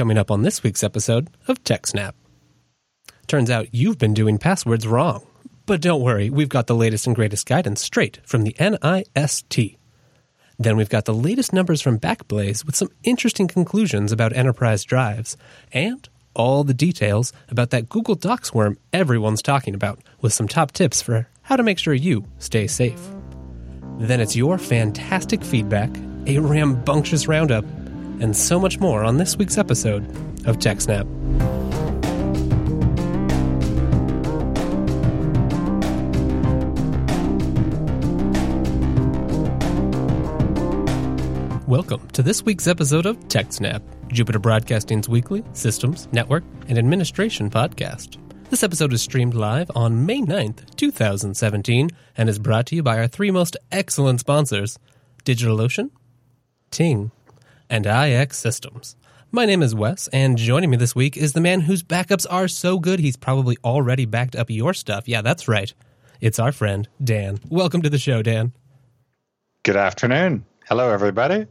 coming up on this week's episode of TechSnap. Turns out you've been doing passwords wrong. But don't worry, we've got the latest and greatest guidance straight from the NIST. Then we've got the latest numbers from Backblaze with some interesting conclusions about enterprise drives, and all the details about that Google Docs worm everyone's talking about, with some top tips for how to make sure you stay safe. Then it's your fantastic feedback, a rambunctious roundup, and so much more on this week's episode of TechSnap. Welcome to this week's episode of TechSnap, Jupiter Broadcasting's weekly systems, network, and administration podcast. This episode is streamed live on May 9th, 2017, and is brought to you by our three most excellent sponsors, DigitalOcean, Ting, and IX Systems. My name is Wes, and joining me this week is the man whose backups are so good he's probably already backed up your stuff. Yeah, that's right. It's our friend, Dan. Welcome to the show, Dan. Good afternoon. Hello, everybody.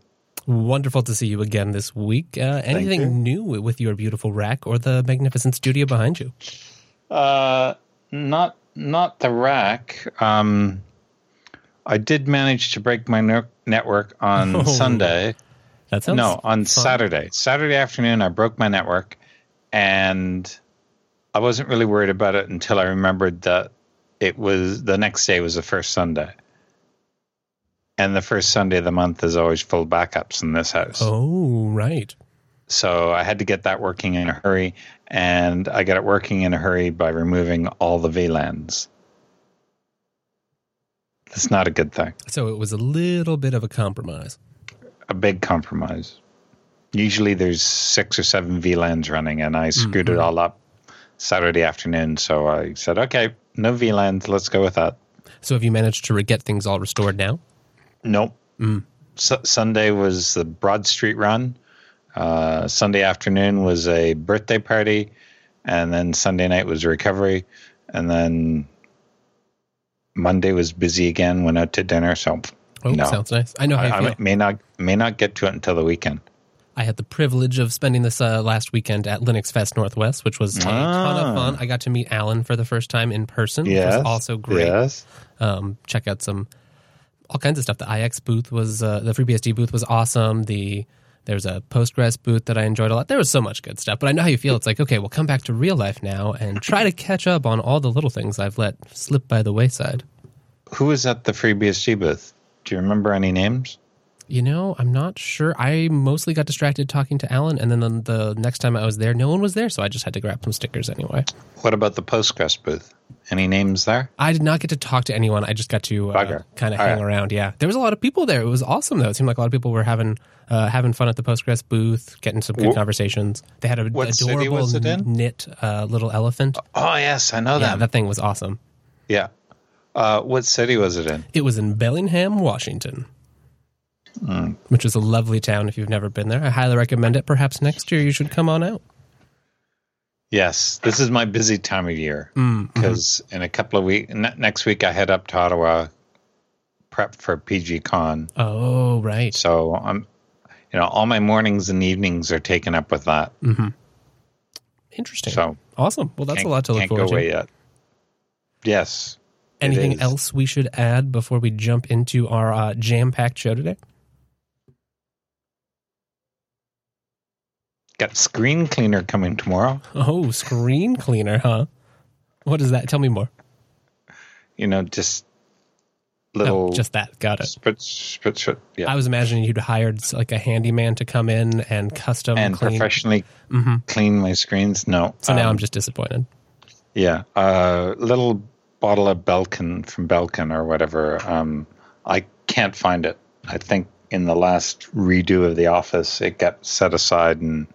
Wonderful to see you again this week. Anything new with your beautiful rack or the magnificent studio behind you? Not the rack. I did manage to break my network on Sunday. That sounds no, on fun. Saturday. Saturday afternoon, I broke my network, and I wasn't really worried about it until I remembered that it was the next day was the first Sunday. And the first Sunday of the month is always full backups in this house. Oh, right. So I had to get that working in a hurry. And I got it working in a hurry by removing all the VLANs. That's not a good thing. So it was a little bit of a compromise. A big compromise. Usually there's 6 or 7 VLANs running, and I screwed it all up Saturday afternoon. So I said, okay, no VLANs. Let's go with that. So have you managed to get things all restored now? Nope. Sunday was the Broad Street run. Sunday afternoon was a birthday party. And then Sunday night was recovery. And then Monday was busy again, went out to dinner. So, sounds nice. I know how I feel. I may not get to it until the weekend. I had the privilege of spending this last weekend at Linux Fest Northwest, which was a ton of fun. I got to meet Alan for the first time in person, which was also great. Yes. Check out some... all kinds of stuff. The IX booth was, the FreeBSD booth was awesome. There's a Postgres booth that I enjoyed a lot. There was so much good stuff, but I know how you feel. It's like, okay, we'll come back to real life now and try to catch up on all the little things I've let slip by the wayside. Who was at the FreeBSD booth? Do you remember any names? You know, I'm not sure. I mostly got distracted talking to Alan, and then the next time I was there, no one was there, so I just had to grab some stickers anyway. What about the Postgres booth? Any names there? I did not get to talk to anyone. I just got to kind of hang around, yeah. There was a lot of people there. It was awesome, though. It seemed like a lot of people were having fun at the Postgres booth, getting some good conversations. They had an adorable knit little elephant. Oh, yes, I know that. Yeah, that thing was awesome. Yeah. What city was it in? It was in Bellingham, Washington. Which is a lovely town if you've never been there. I highly recommend it. Perhaps next year you should come on out. Yes, this is my busy time of year because in a couple of weeks, next week I head up to Ottawa, prep for PG Con. Oh, right. So I'm, all my mornings and evenings are taken up with that. Interesting. So awesome. Well, that's a lot to look forward to. Can't go away yet. Yes. Anything else we should add before we jump into our jam-packed show today? Got screen cleaner coming tomorrow. Oh, screen cleaner, huh? What is that? Tell me more. Just little... Oh, just that. Got it. Spritz, yeah. I was imagining you'd hired like a handyman to come in and custom and clean. And professionally clean my screens. No. So now I'm just disappointed. Yeah. Little bottle of Belkin from Belkin or whatever. I can't find it. I think in the last redo of the office, it got set aside and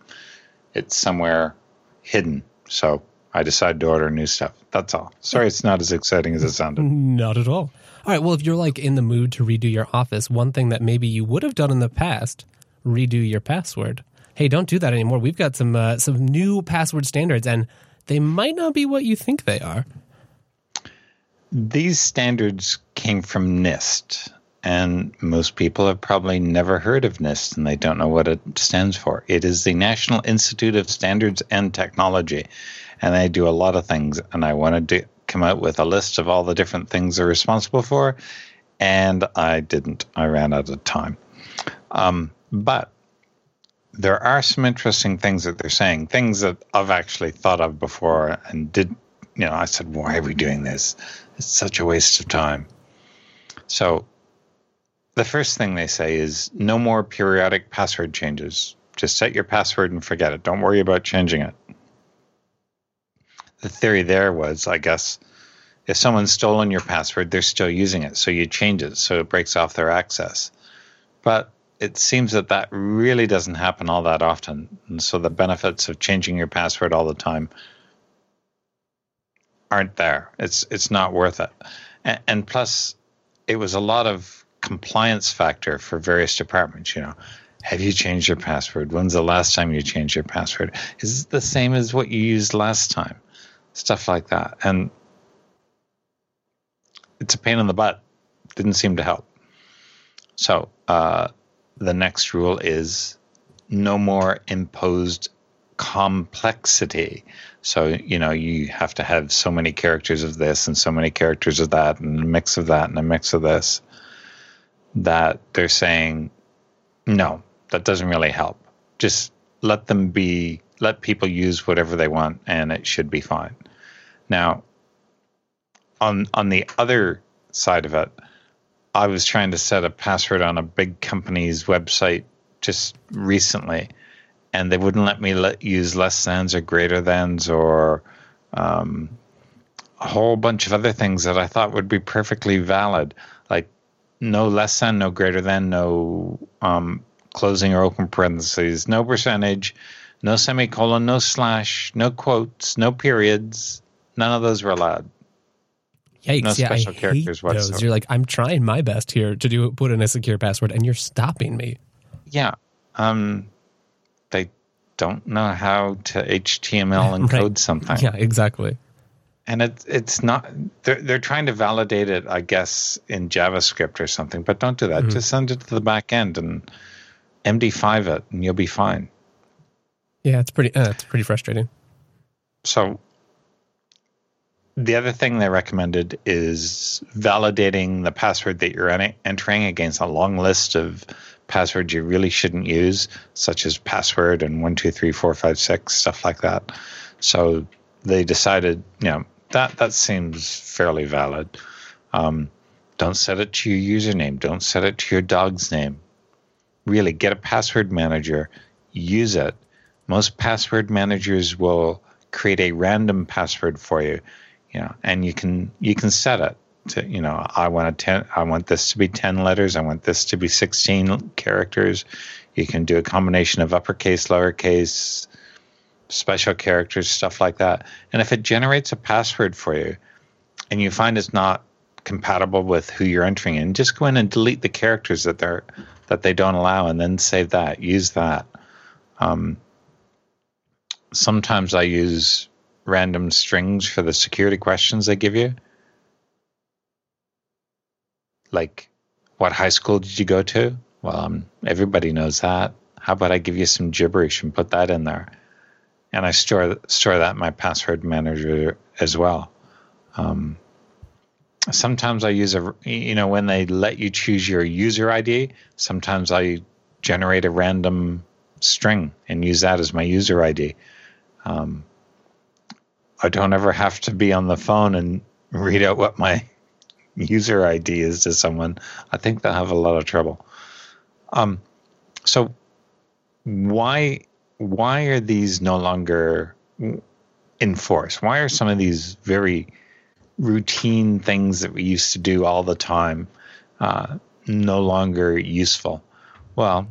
it's somewhere hidden. So I decided to order new stuff. That's all. Sorry, it's not as exciting as it sounded. Not at all. All right. Well, if you're like in the mood to redo your office, one thing that maybe you would have done in the past, redo your password. Hey, don't do that anymore. We've got some new password standards, and they might not be what you think they are. These standards came from NIST. and most people have probably never heard of NIST, and they don't know what it stands for. It is the National Institute of Standards and Technology, and they do a lot of things, and I wanted to come out with a list of all the different things they're responsible for, and I didn't. I ran out of time. But there are some interesting things that they're saying, things that I've actually thought of before and did, you know, I said, why are we doing this? It's such a waste of time. So the first thing they say is no more periodic password changes. Just set your password and forget it. Don't worry about changing it. The theory there was, I guess, if someone's stolen your password, they're still using it. So you change it so it breaks off their access. But it seems that that really doesn't happen all that often. And so the benefits of changing your password all the time aren't there. It's not worth it. And plus, it was a lot of compliance factor for various departments. You know, have you changed your password? When's the last time you changed your password? Is it the same as what you used last time? Stuff like that. And it's a pain in the butt. Didn't seem to help. So the next rule is no more imposed complexity. So, you know, you have to have so many characters of this and so many characters of that and a mix of that and a mix of this, that they're saying, no, that doesn't really help. Just let them be, let people use whatever they want and it should be fine. Now, on the other side of it, I was trying to set a password on a big company's website just recently, and they wouldn't let me use less thans or greater thans or a whole bunch of other things that I thought would be perfectly valid, like no less than, no greater than, no closing or open parentheses, no percentage, no semicolon, no slash, no quotes, no periods. None of those were allowed. Yikes! No special characters whatsoever. Those. You're like, I'm trying my best here to put in a secure password, and you're stopping me. Yeah, they don't know how to HTML encode something. Yeah, exactly. And it's not, they're trying to validate it, I guess, in JavaScript or something, but don't do that. Mm-hmm. Just send it to the back end and MD5 it and you'll be fine. Yeah, it's pretty frustrating. So the other thing they recommended is validating the password that you're entering against a long list of passwords you really shouldn't use, such as password and 123456, stuff like that. So they decided, you know, that seems fairly valid. Don't set it to your username. Don't set it to your dog's name. Really, get a password manager. Use it. Most password managers will create a random password for you, you know, and you can set it to, you know, I want this to be 10 letters. I want this to be 16 characters. You can do a combination of uppercase, lowercase, special characters, stuff like that. And if it generates a password for you and you find it's not compatible with who you're entering in, just go in and delete the characters that they don't allow and then save that, use that. Sometimes I use random strings for the security questions they give you. Like, what high school did you go to? Well, everybody knows that. How about I give you some gibberish and put that in there? And I store that in my password manager as well. Sometimes I use when they let you choose your user ID, sometimes I generate a random string and use that as my user ID. I don't ever have to be on the phone and read out what my user ID is to someone. I think they'll have a lot of trouble. So why are these no longer in force? Why are some of these very routine things that we used to do all the time no longer useful? Well,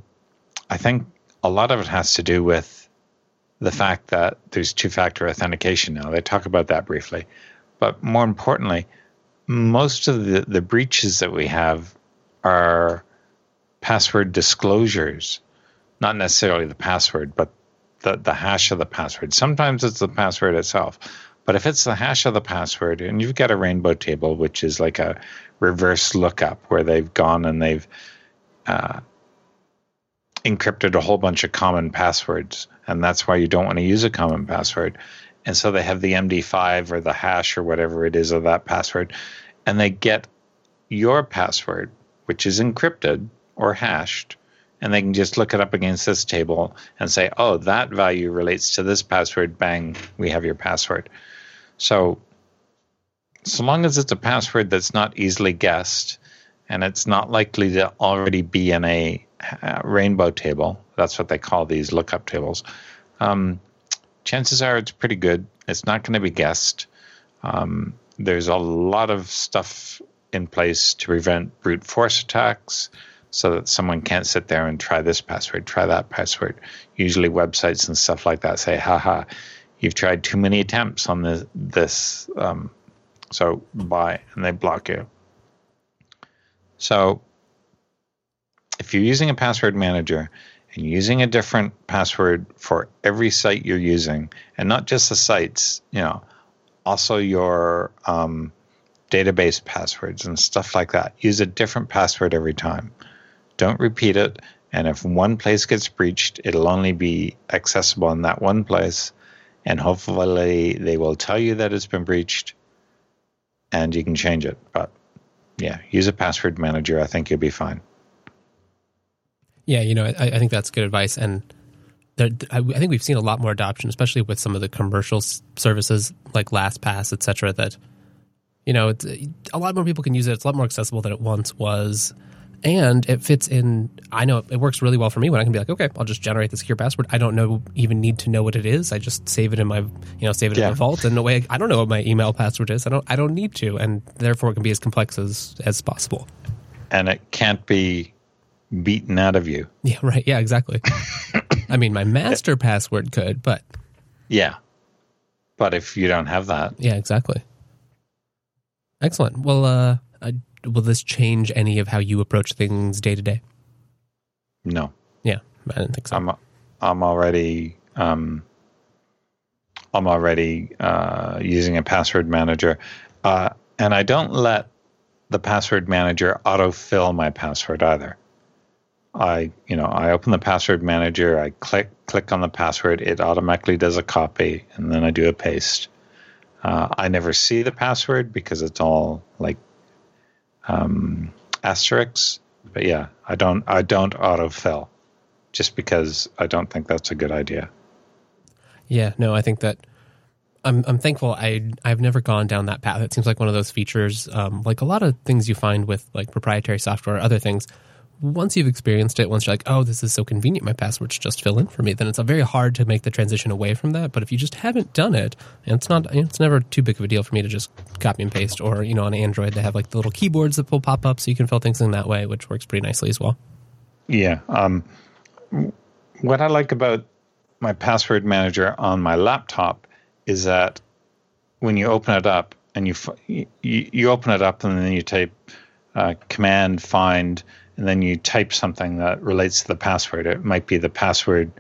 I think a lot of it has to do with the fact that there's two-factor authentication now. They talk about that briefly. But more importantly, most of the breaches that we have are password disclosures. Not necessarily the password, but the hash of the password. Sometimes it's the password itself. But if it's the hash of the password and you've got a rainbow table, which is like a reverse lookup where they've gone and they've encrypted a whole bunch of common passwords, and that's why you don't want to use a common password. And so they have the MD5 or the hash or whatever it is of that password, and they get your password, which is encrypted or hashed, and they can just look it up against this table and say, oh, that value relates to this password. Bang, we have your password. So long as it's a password that's not easily guessed and it's not likely to already be in a rainbow table, that's what they call these lookup tables, chances are it's pretty good. It's not going to be guessed. There's a lot of stuff in place to prevent brute force attacks so that someone can't sit there and try this password, try that password. Usually websites and stuff like that say, haha, you've tried too many attempts on this so bye, and they block you. So if you're using a password manager and using a different password for every site you're using, and not just the sites, also your database passwords and stuff like that, use a different password every time. Don't repeat it. And if one place gets breached, it'll only be accessible in that one place. And hopefully they will tell you that it's been breached and you can change it. But yeah, use a password manager. I think you'll be fine. Yeah, I think that's good advice. And I think we've seen a lot more adoption, especially with some of the commercial services like LastPass, et cetera, that, it's, a lot more people can use it. It's a lot more accessible than it once was. And it fits in. I know it works really well for me when I can be like, okay, I'll just generate the secure password. I don't even need to know what it is. I just save it in my, in my vault. And the way I don't know what my email password is. I don't need to, and therefore it can be as complex as possible. And it can't be beaten out of you. Yeah. Right. Yeah. Exactly. I mean, my master password could, but yeah. But if you don't have that, yeah. Exactly. Excellent. Well, will this change any of how you approach things day to day? No. Yeah, I didn't think so. I'm already using a password manager, and I don't let the password manager autofill my password either. I open the password manager, I click on the password, it automatically does a copy, and then I do a paste. I never see the password because it's all like asterisks, but yeah, I don't autofill just because I don't think that's a good idea. Yeah, no, I think that I'm thankful I've never gone down that path. It seems like one of those features, like a lot of things you find with like proprietary software or other things. Once you've experienced it, once you're like, oh, this is so convenient, my passwords just fill in for me, then it's very hard to make the transition away from that. But if you just haven't done it, and it's never too big of a deal for me to just copy and paste, or, on Android, they have like the little keyboards that will pop up so you can fill things in that way, which works pretty nicely as well. Yeah. What I like about my password manager on my laptop is that when you open it up and you open it up and then you type command find, and then you type something that relates to the password. It might be the password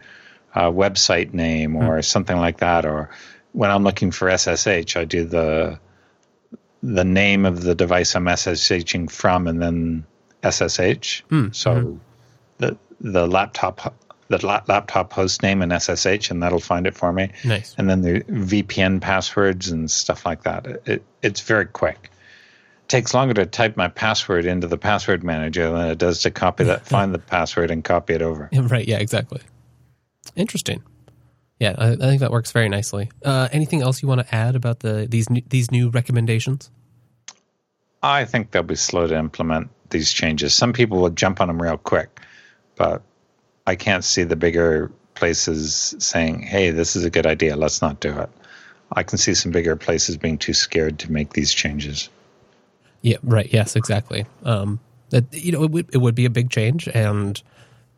website name or something like that. Or when I'm looking for SSH, I do the name of the device I'm SSHing from and then SSH. Mm. So the laptop host name and SSH, and that'll find it for me. Nice. And then the VPN passwords and stuff like that. It's very quick. Takes longer to type my password into the password manager than it does to copy that, find the password and copy it over. Right. Yeah, exactly. Interesting. Yeah, I think that works very nicely. Anything else you want to add about these new recommendations? I think they'll be slow to implement these changes. Some people will jump on them real quick, but I can't see the bigger places saying, hey, this is a good idea, let's not do it. I can see some bigger places being too scared to make these changes. Yeah. Right. Yes. Exactly. It would be a big change, and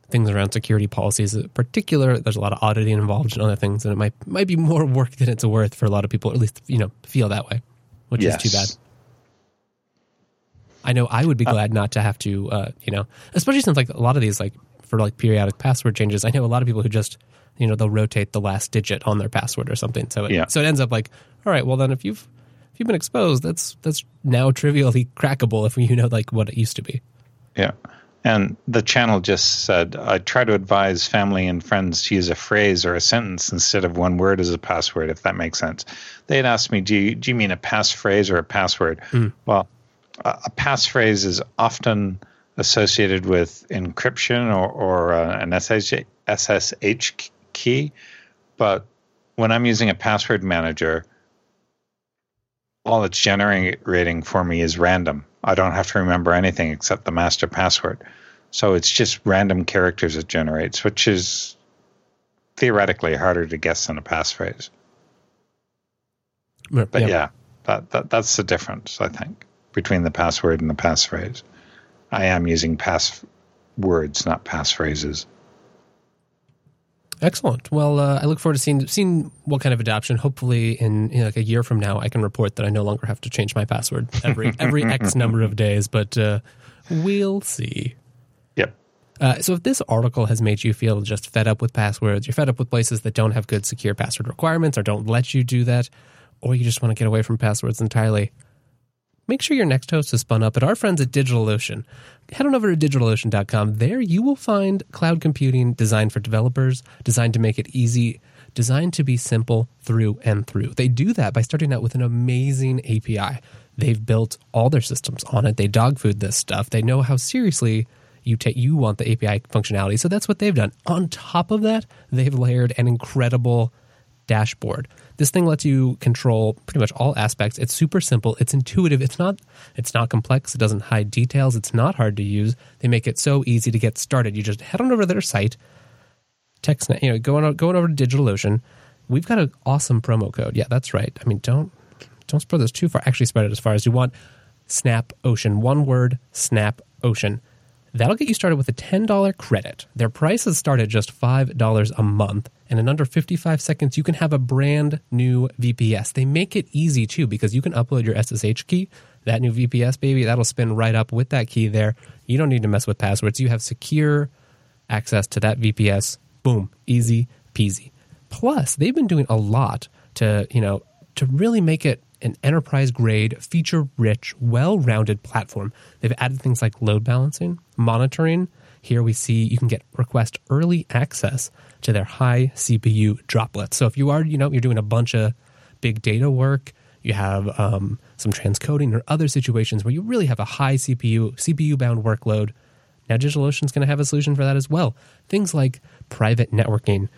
things around security policies in particular. There's a lot of auditing involved and other things, and it might be more work than it's worth for a lot of people, or at least feel that way, which is too bad. I know I would be glad not to have to especially since like a lot of these like for like periodic password changes. I know a lot of people who just you know, they'll rotate the last digit on their password or something. So it ends up like, all right, well then if you've been exposed, that's now trivially crackable if you know like what it used to be. Yeah. And the channel just said, I try to advise family and friends to use a phrase or a sentence instead of one word as a password, if that makes sense. They had asked me, do you mean a passphrase or a password? Mm. Well, a passphrase is often associated with encryption or an SSH key. But when I'm using a password manager, all it's generating for me is random. I don't have to remember anything except the master password. So it's just random characters it generates, which is theoretically harder to guess than a passphrase. But that's the difference, I think, between the password and the passphrase. I am using passwords, not passphrases. Excellent. Well, I look forward to seeing what kind of adoption. Hopefully, in like a year from now, I can report that I no longer have to change my password every X number of days. But we'll see. Yep. So if this article has made you feel just fed up with passwords, you're fed up with places that don't have good secure password requirements or don't let you do that, or you just want to get away from passwords entirely, make sure your next host is spun up at our friends at DigitalOcean. Head on over to DigitalOcean.com. There you will find cloud computing designed for developers, designed to make it easy, designed to be simple through and through. They do that by starting out with an amazing API. They've built all their systems on it. They dog food this stuff. They know how seriously you want the API functionality. So that's what they've done. On top of that, they've layered an incredible dashboard. This thing lets you control pretty much all aspects. It's super simple. It's intuitive. It's not complex. It doesn't hide details. It's not hard to use. They make it so easy to get started. You just head on over to their site, go on over to DigitalOcean. We've got an awesome promo code. Yeah, that's right. I mean, don't spread this too far. Actually, spread it as far as you want. SnapOcean. One word, SnapOcean. That'll get you started with a $10 credit. Their prices start at just $5 a month. And in under 55 seconds, you can have a brand new VPS. They make it easy, too, because you can upload your SSH key. That new VPS, baby, that'll spin right up with that key there. You don't need to mess with passwords. You have secure access to that VPS. Boom. Easy peasy. Plus, they've been doing a lot to really make it an enterprise-grade, feature-rich, well-rounded platform. They've added things like load balancing, monitoring. Here we see you can request early access to their high CPU droplets. So if you are, you're doing a bunch of big data work, you have some transcoding or other situations where you really have a high CPU-bound workload. Now DigitalOcean's going to have a solution for that as well. Things like private networking,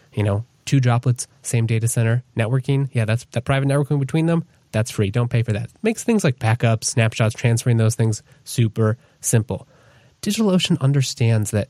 two droplets, same data center, networking. Yeah, that's that private networking between them. That's free. Don't pay for that. Makes things like backups, snapshots, transferring those things super simple. DigitalOcean understands that,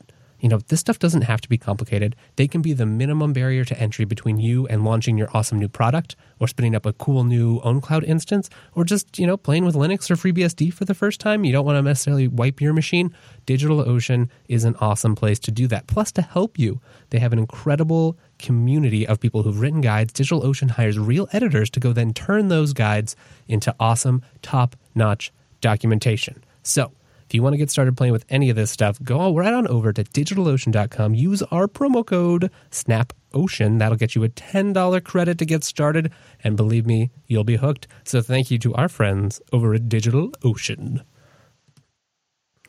this stuff doesn't have to be complicated. They can be the minimum barrier to entry between you and launching your awesome new product or spinning up a cool new own cloud instance or just, playing with Linux or FreeBSD for the first time. You don't want to necessarily wipe your machine. DigitalOcean is an awesome place to do that. Plus, to help you, they have an incredible community of people who've written guides. DigitalOcean hires real editors to go then turn those guides into awesome, top-notch documentation. So, if you want to get started playing with any of this stuff, go right on over to DigitalOcean.com. Use our promo code SNAPOcean. That'll get you a $10 credit to get started. And believe me, you'll be hooked. So thank you to our friends over at DigitalOcean.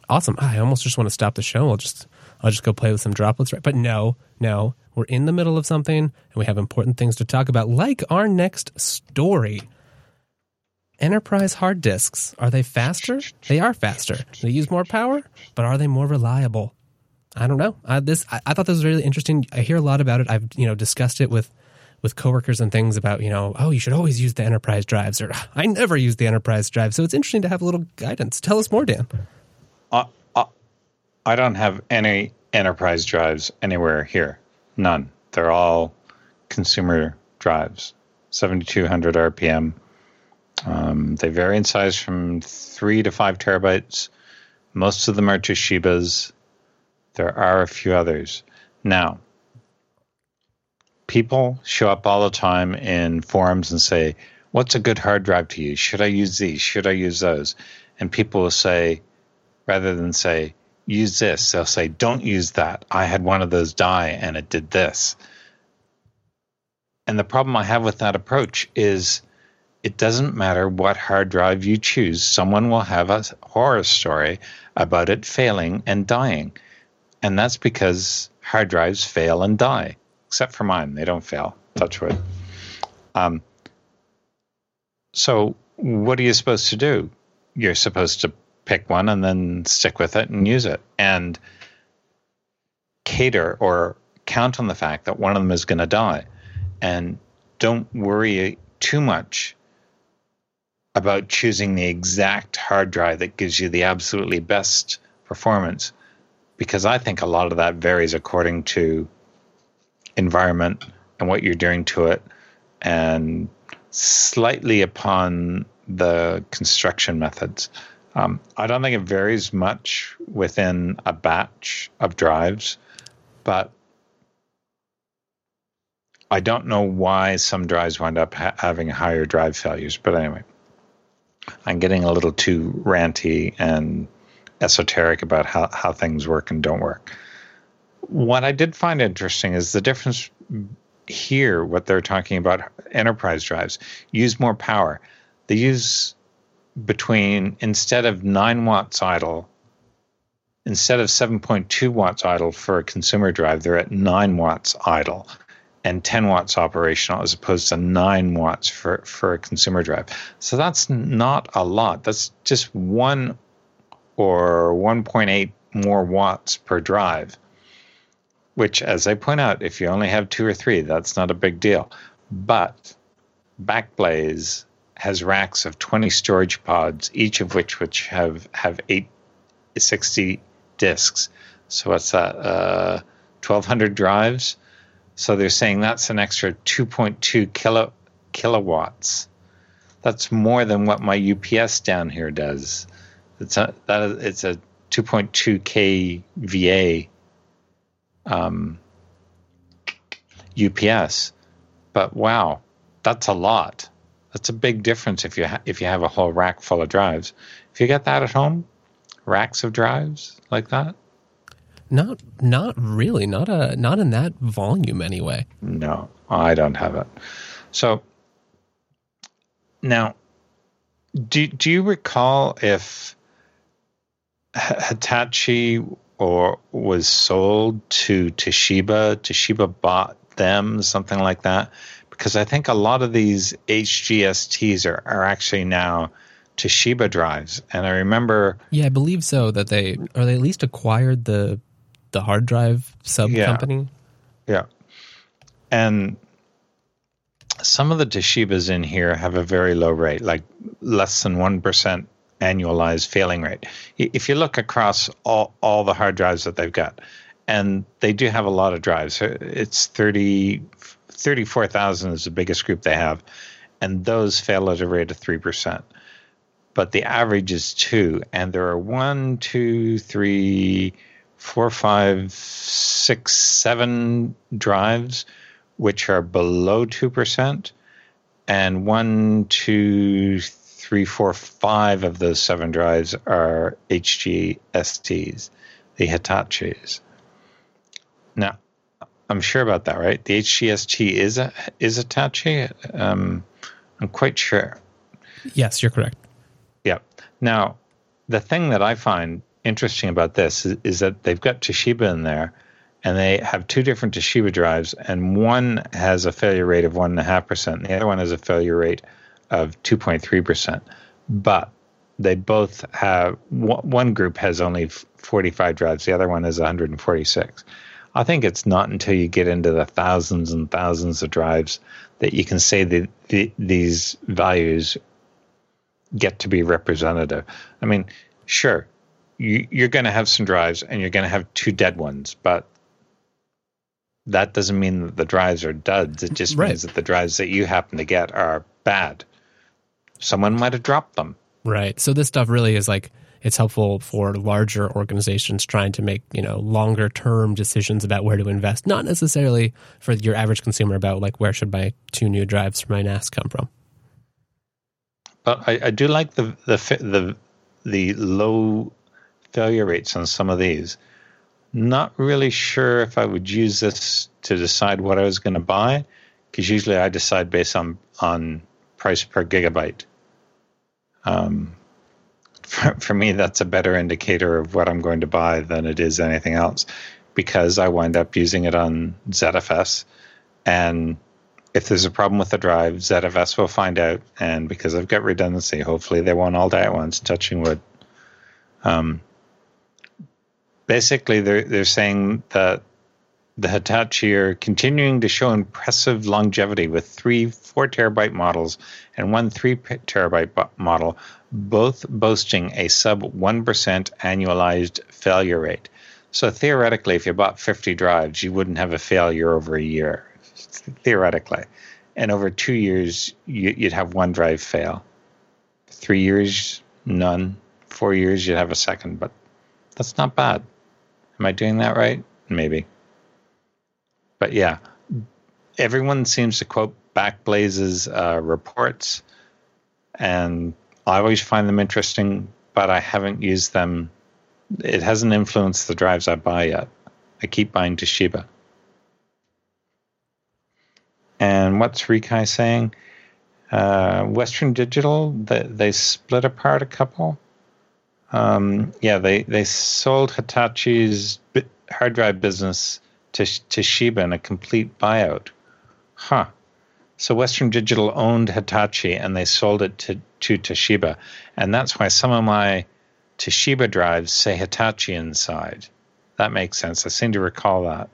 Awesome. I almost just want to stop the show. I'll just go play with some droplets, right? But no. We're in the middle of something, and we have important things to talk about, like our next story. Enterprise hard disks, are they faster? They are faster. They use more power, but are they more reliable? I don't know. I thought this was really interesting. I hear a lot about it. I've discussed it with coworkers and things about, oh, you should always use the enterprise drives, or I never use the enterprise drive. So it's interesting to have a little guidance. Tell us more, Dan. I don't have any enterprise drives anywhere here. None. They're all consumer drives. 7,200 RPM. They vary in size from 3 to 5 terabytes. Most of them are Toshibas. There are a few others. Now, people show up all the time in forums and say, what's a good hard drive to use? Should I use these? Should I use those? And people will say, rather than say, use this, they'll say, don't use that. I had one of those die and it did this. And the problem I have with that approach is it doesn't matter what hard drive you choose. Someone will have a horror story about it failing and dying. And that's because hard drives fail and die, except for mine. They don't fail, touch wood. So what are you supposed to do? You're supposed to pick one and then stick with it and use it and cater or count on the fact that one of them is going to die. And don't worry too much about choosing the exact hard drive that gives you the absolutely best performance, because I think a lot of that varies according to environment and what you're doing to it, and slightly upon the construction methods. I don't think it varies much within a batch of drives, but I don't know why some drives wind up having higher drive failures. But anyway, I'm getting a little too ranty and esoteric about how things work and don't work. What I did find interesting is the difference here, what they're talking about, enterprise drives use more power. They use instead of 9 watts idle, instead of 7.2 watts idle for a consumer drive, they're at 9 watts idle and 10 watts operational as opposed to 9 watts for a consumer drive. So that's not a lot. That's just 1 or 1.8 more watts per drive, which, as I point out, if you only have 2 or 3, that's not a big deal. But Backblaze has racks of 20 storage pods, each of which have 860 disks. So what's that, 1,200 drives? So they're saying that's an extra 2.2 kilowatts. That's more than what my UPS down here does. It's a 2.2 kVA UPS, but wow, that's a lot. That's a big difference if you have a whole rack full of drives. If you get that at home, racks of drives like that, not really, not in that volume anyway. No, I don't have it. So now, do you recall if Hitachi was sold to Toshiba? Toshiba bought them, something like that? Because I think a lot of these HGSTs are actually now Toshiba drives. And I remember... Yeah, I believe so, that they at least acquired the hard drive sub-company. Yeah. And some of the Toshibas in here have a very low rate, like less than 1%. Annualized failing rate. If you look across all the hard drives that they've got, and they do have a lot of drives, it's 34,000 is the biggest group they have, and those fail at a rate of 3%. But the average is 2, and there are 7 drives which are below 2%, and 3, 4, 5 of those 7 drives are HGSTs, the Hitachis. Now, I'm sure about that, right? The HGST is Hitachi? I'm quite sure. Yes, you're correct. Yeah. Now, the thing that I find interesting about this is that they've got Toshiba in there, and they have 2 different Toshiba drives, and one has a failure rate of 1.5%, and the other one has a failure rate of 2.3%, but they both have, one group has only 45 drives, the other one is 146. I think it's not until you get into the thousands and thousands of drives that you can say that these values get to be representative. I mean, sure, you're going to have some drives and you're going to have 2 dead ones, but that doesn't mean that the drives are duds. It just means that the drives that you happen to get are bad. Someone might have dropped them. Right. So this stuff really is like, it's helpful for larger organizations trying to make, longer term decisions about where to invest, not necessarily for your average consumer about like, where should my 2 new drives for my NAS come from? But I do like the low failure rates on some of these. Not really sure if I would use this to decide what I was going to buy, because usually I decide based on price per gigabyte. For me, that's a better indicator of what I'm going to buy than it is anything else, because I wind up using it on ZFS. And if there's a problem with the drive, ZFS will find out. And because I've got redundancy, hopefully they won't all die at once, touching wood. Basically, they're saying that the Hitachi are continuing to show impressive longevity with three 4-terabyte models and one 3-terabyte model, both boasting a sub-1% annualized failure rate. So theoretically, if you bought 50 drives, you wouldn't have a failure over a year, theoretically. And over 2 years, you'd have one drive fail. 3 years, none. 4 years, you'd have a second, but that's not bad. Am I doing that right? Maybe. But yeah, everyone seems to quote Backblaze's reports, and I always find them interesting, but I haven't used them. It hasn't influenced the drives I buy yet. I keep buying Toshiba. And what's Rikai saying? Western Digital, they split apart a couple. They sold Hitachi's hard drive business to Toshiba in a complete buyout. Huh. So Western Digital owned Hitachi and they sold it to Toshiba. And that's why some of my Toshiba drives say Hitachi inside. That makes sense. I seem to recall that.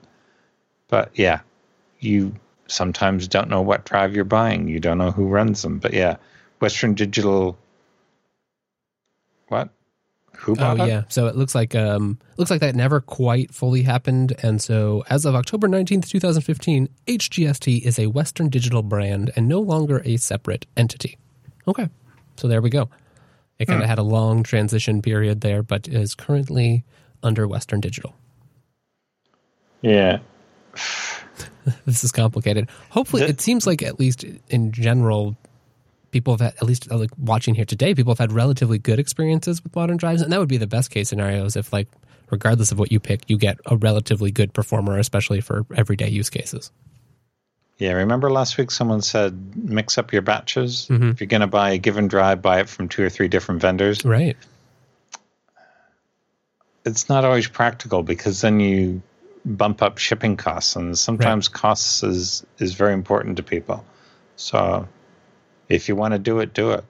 But yeah, you sometimes don't know what drive you're buying. You don't know who runs them. But yeah, Western Digital... What? Who bought it? So it looks like that never quite fully happened. And so as of October 19th, 2015, HGST is a Western Digital brand and no longer a separate entity. Okay. So there we go. It kind of had a long transition period there, but is currently under Western Digital. Yeah. This is complicated. Hopefully, it seems like at least in general... people have had, at least like watching here today, people have had relatively good experiences with modern drives, and that would be the best case scenarios if, like, regardless of what you pick, you get a relatively good performer, especially for everyday use cases. Yeah, remember last week someone said mix up your batches? Mm-hmm. If you're going to buy a given drive, buy it from 2 or 3 different vendors. Right. It's not always practical because then you bump up shipping costs, and sometimes costs is very important to people. So... if you want to do it, do it.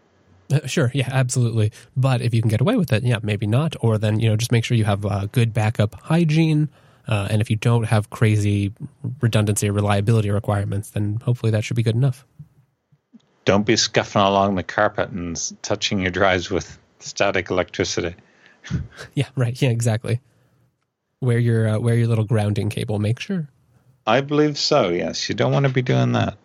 Sure, yeah, absolutely. But if you can get away with it, yeah, maybe not. Or then, you know, just make sure you have good backup hygiene. And if you don't have crazy redundancy or reliability requirements, then hopefully that should be good enough. Don't be scuffing along the carpet and touching your drives with static electricity. Yeah, right. Yeah, exactly. Wear your little grounding cable. Make sure. I believe so, yes. You don't want to be doing that.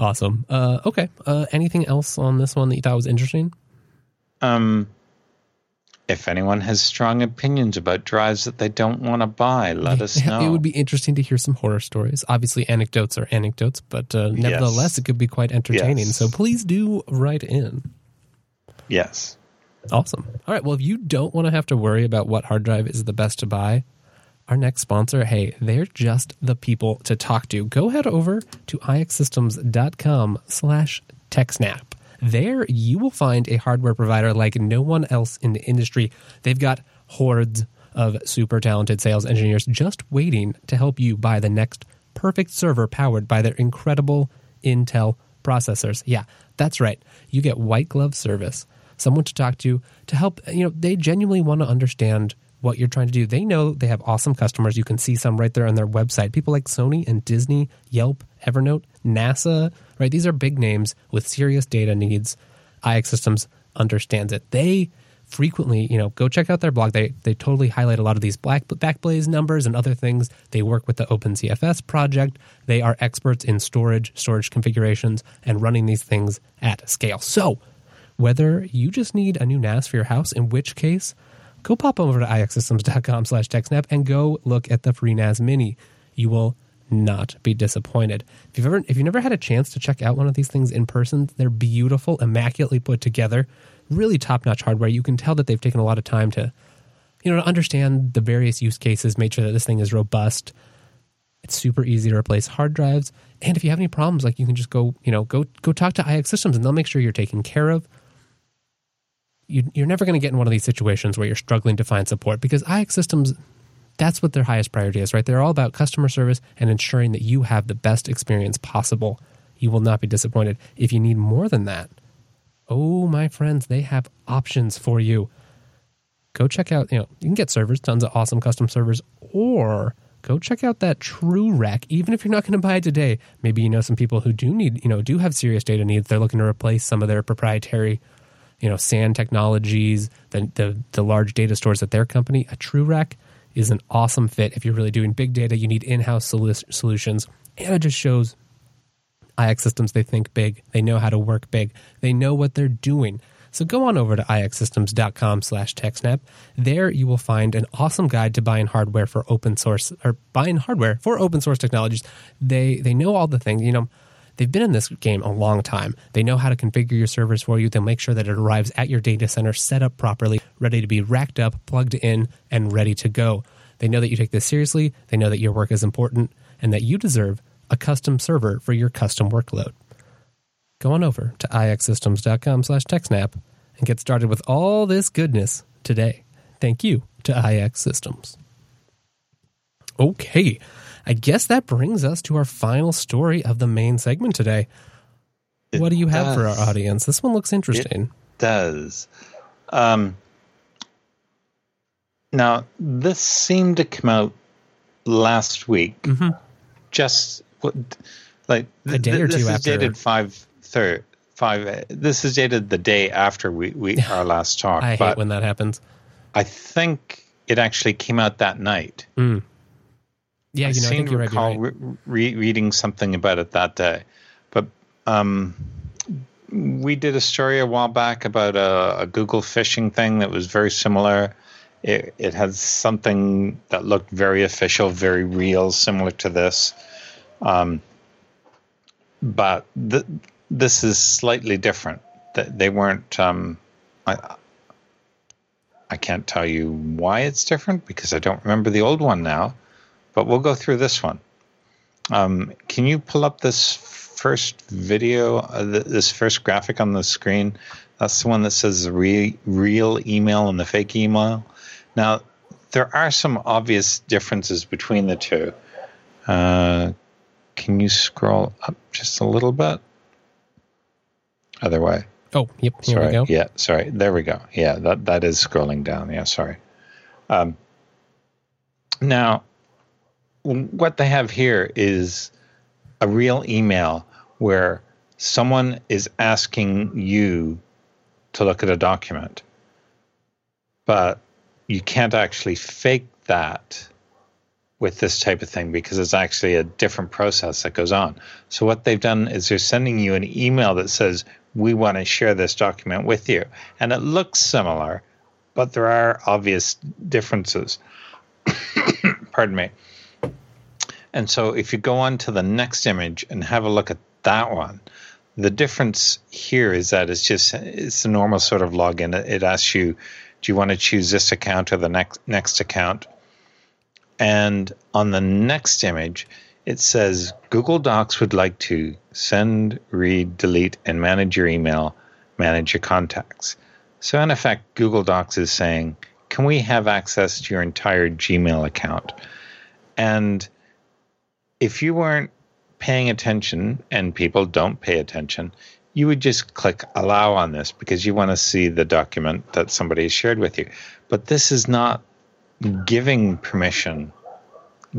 Awesome. Okay. Anything else on this one that you thought was interesting? If anyone has strong opinions about drives that they don't want to buy, let us know. It would be interesting to hear some horror stories. Obviously, anecdotes are anecdotes, but nevertheless, it could be quite entertaining. Yes. So please do write in. Yes. Awesome. All right. Well, if you don't want to have to worry about what hard drive is the best to buy, our next sponsor, hey, they're just the people to talk to. Go head over to ixsystems.com/techsnap. There you will find a hardware provider like no one else in the industry. They've got hordes of super talented sales engineers just waiting to help you buy the next perfect server powered by their incredible Intel processors. Yeah, that's right. You get white glove service, someone to talk to help. You know, they genuinely want to understand what you're trying to do. They know they have awesome customers. You can see some right there on their website. People like Sony and Disney, Yelp, Evernote, NASA, right? These are big names with serious data needs. IX Systems understands it. They frequently, you know, go check out their blog. They totally highlight a lot of these Backblaze numbers and other things. They work with the OpenCFS project. They are experts in storage configurations, and running these things at scale. So whether you just need a new NAS for your house, in which case, go pop over to ixsystems.com/techsnap and go look at the free NAS Mini. You will not be disappointed. If you've never had a chance to check out one of these things in person, they're beautiful, immaculately put together, really top-notch hardware. You can tell that they've taken a lot of time to, you know, to understand the various use cases, make sure that this thing is robust. It's super easy to replace hard drives. And if you have any problems, like, you can just go, you know, go talk to IX Systems, and they'll make sure you're taken care of. You're never going to get in one of these situations where you're struggling to find support, because IX Systems, that's what their highest priority is, right? They're all about customer service and ensuring that you have the best experience possible. You will not be disappointed. If you need more than that, oh, my friends, they have options for you. Go check out, you know, you can get servers, tons of awesome custom servers, or go check out that TrueRack. Even if you're not going to buy it today, maybe you know some people who do need, you know, do have serious data needs. They're looking to replace some of their proprietary, you know, SAN technologies, the large data stores at their company. A TrueRack is an awesome fit. If you're really doing big data, you need in-house solutions. And it just shows IX Systems, they think big. They know how to work big. They know what they're doing. So go on over to ixsystems.com/techsnap. There you will find an awesome guide to buying hardware for open source technologies. They know all the things. You know, they've been in this game a long time. They know how to configure your servers for you. They'll make sure that it arrives at your data center set up properly, ready to be racked up, plugged in, and ready to go. They know that you take this seriously. They know that your work is important and that you deserve a custom server for your custom workload. Go on over to ixsystems.com/techsnap and get started with all this goodness today. Thank you to IX Systems. Okay, I guess that brings us to our final story of the main segment today. What do you have for our audience? This one looks interesting. It does. Now, this seemed to come out last week. Mm-hmm. Just like a day or two after. This is dated 5/5. This is dated the day after we our last talk. I hate when that happens. I think it actually came out that night. Mm. Yeah, I seem to recall reading something about it that day. But we did a story a while back about a Google phishing thing that was very similar. It had something that looked very official, very real, similar to this. But this is slightly different. They weren't. I can't tell you why it's different because I don't remember the old one now. But we'll go through this one. Can you pull up this first video? This first graphic on the screen. That's the one that says the real email and the fake email. Now, there are some obvious differences between the two. Can you scroll up just a little bit? Other way. Oh, yep. Here we go. Yeah, sorry. There we go. Yeah, that is scrolling down. Yeah, sorry. Now, what they have here is a real email where someone is asking you to look at a document. But you can't actually fake that with this type of thing because it's actually a different process that goes on. So what they've done is they're sending you an email that says, we want to share this document with you. And it looks similar, but there are obvious differences. Pardon me. And so if you go on to the next image and have a look at that one, the difference here is that it's a normal sort of login. It asks you, do you want to choose this account or the next account? And on the next image, it says, Google Docs would like to send, read, delete, and manage your email, manage your contacts. So in effect, Google Docs is saying, can we have access to your entire Gmail account? And if you weren't paying attention, and people don't pay attention, you would just click allow on this because you want to see the document that somebody has shared with you. But this is not giving permission,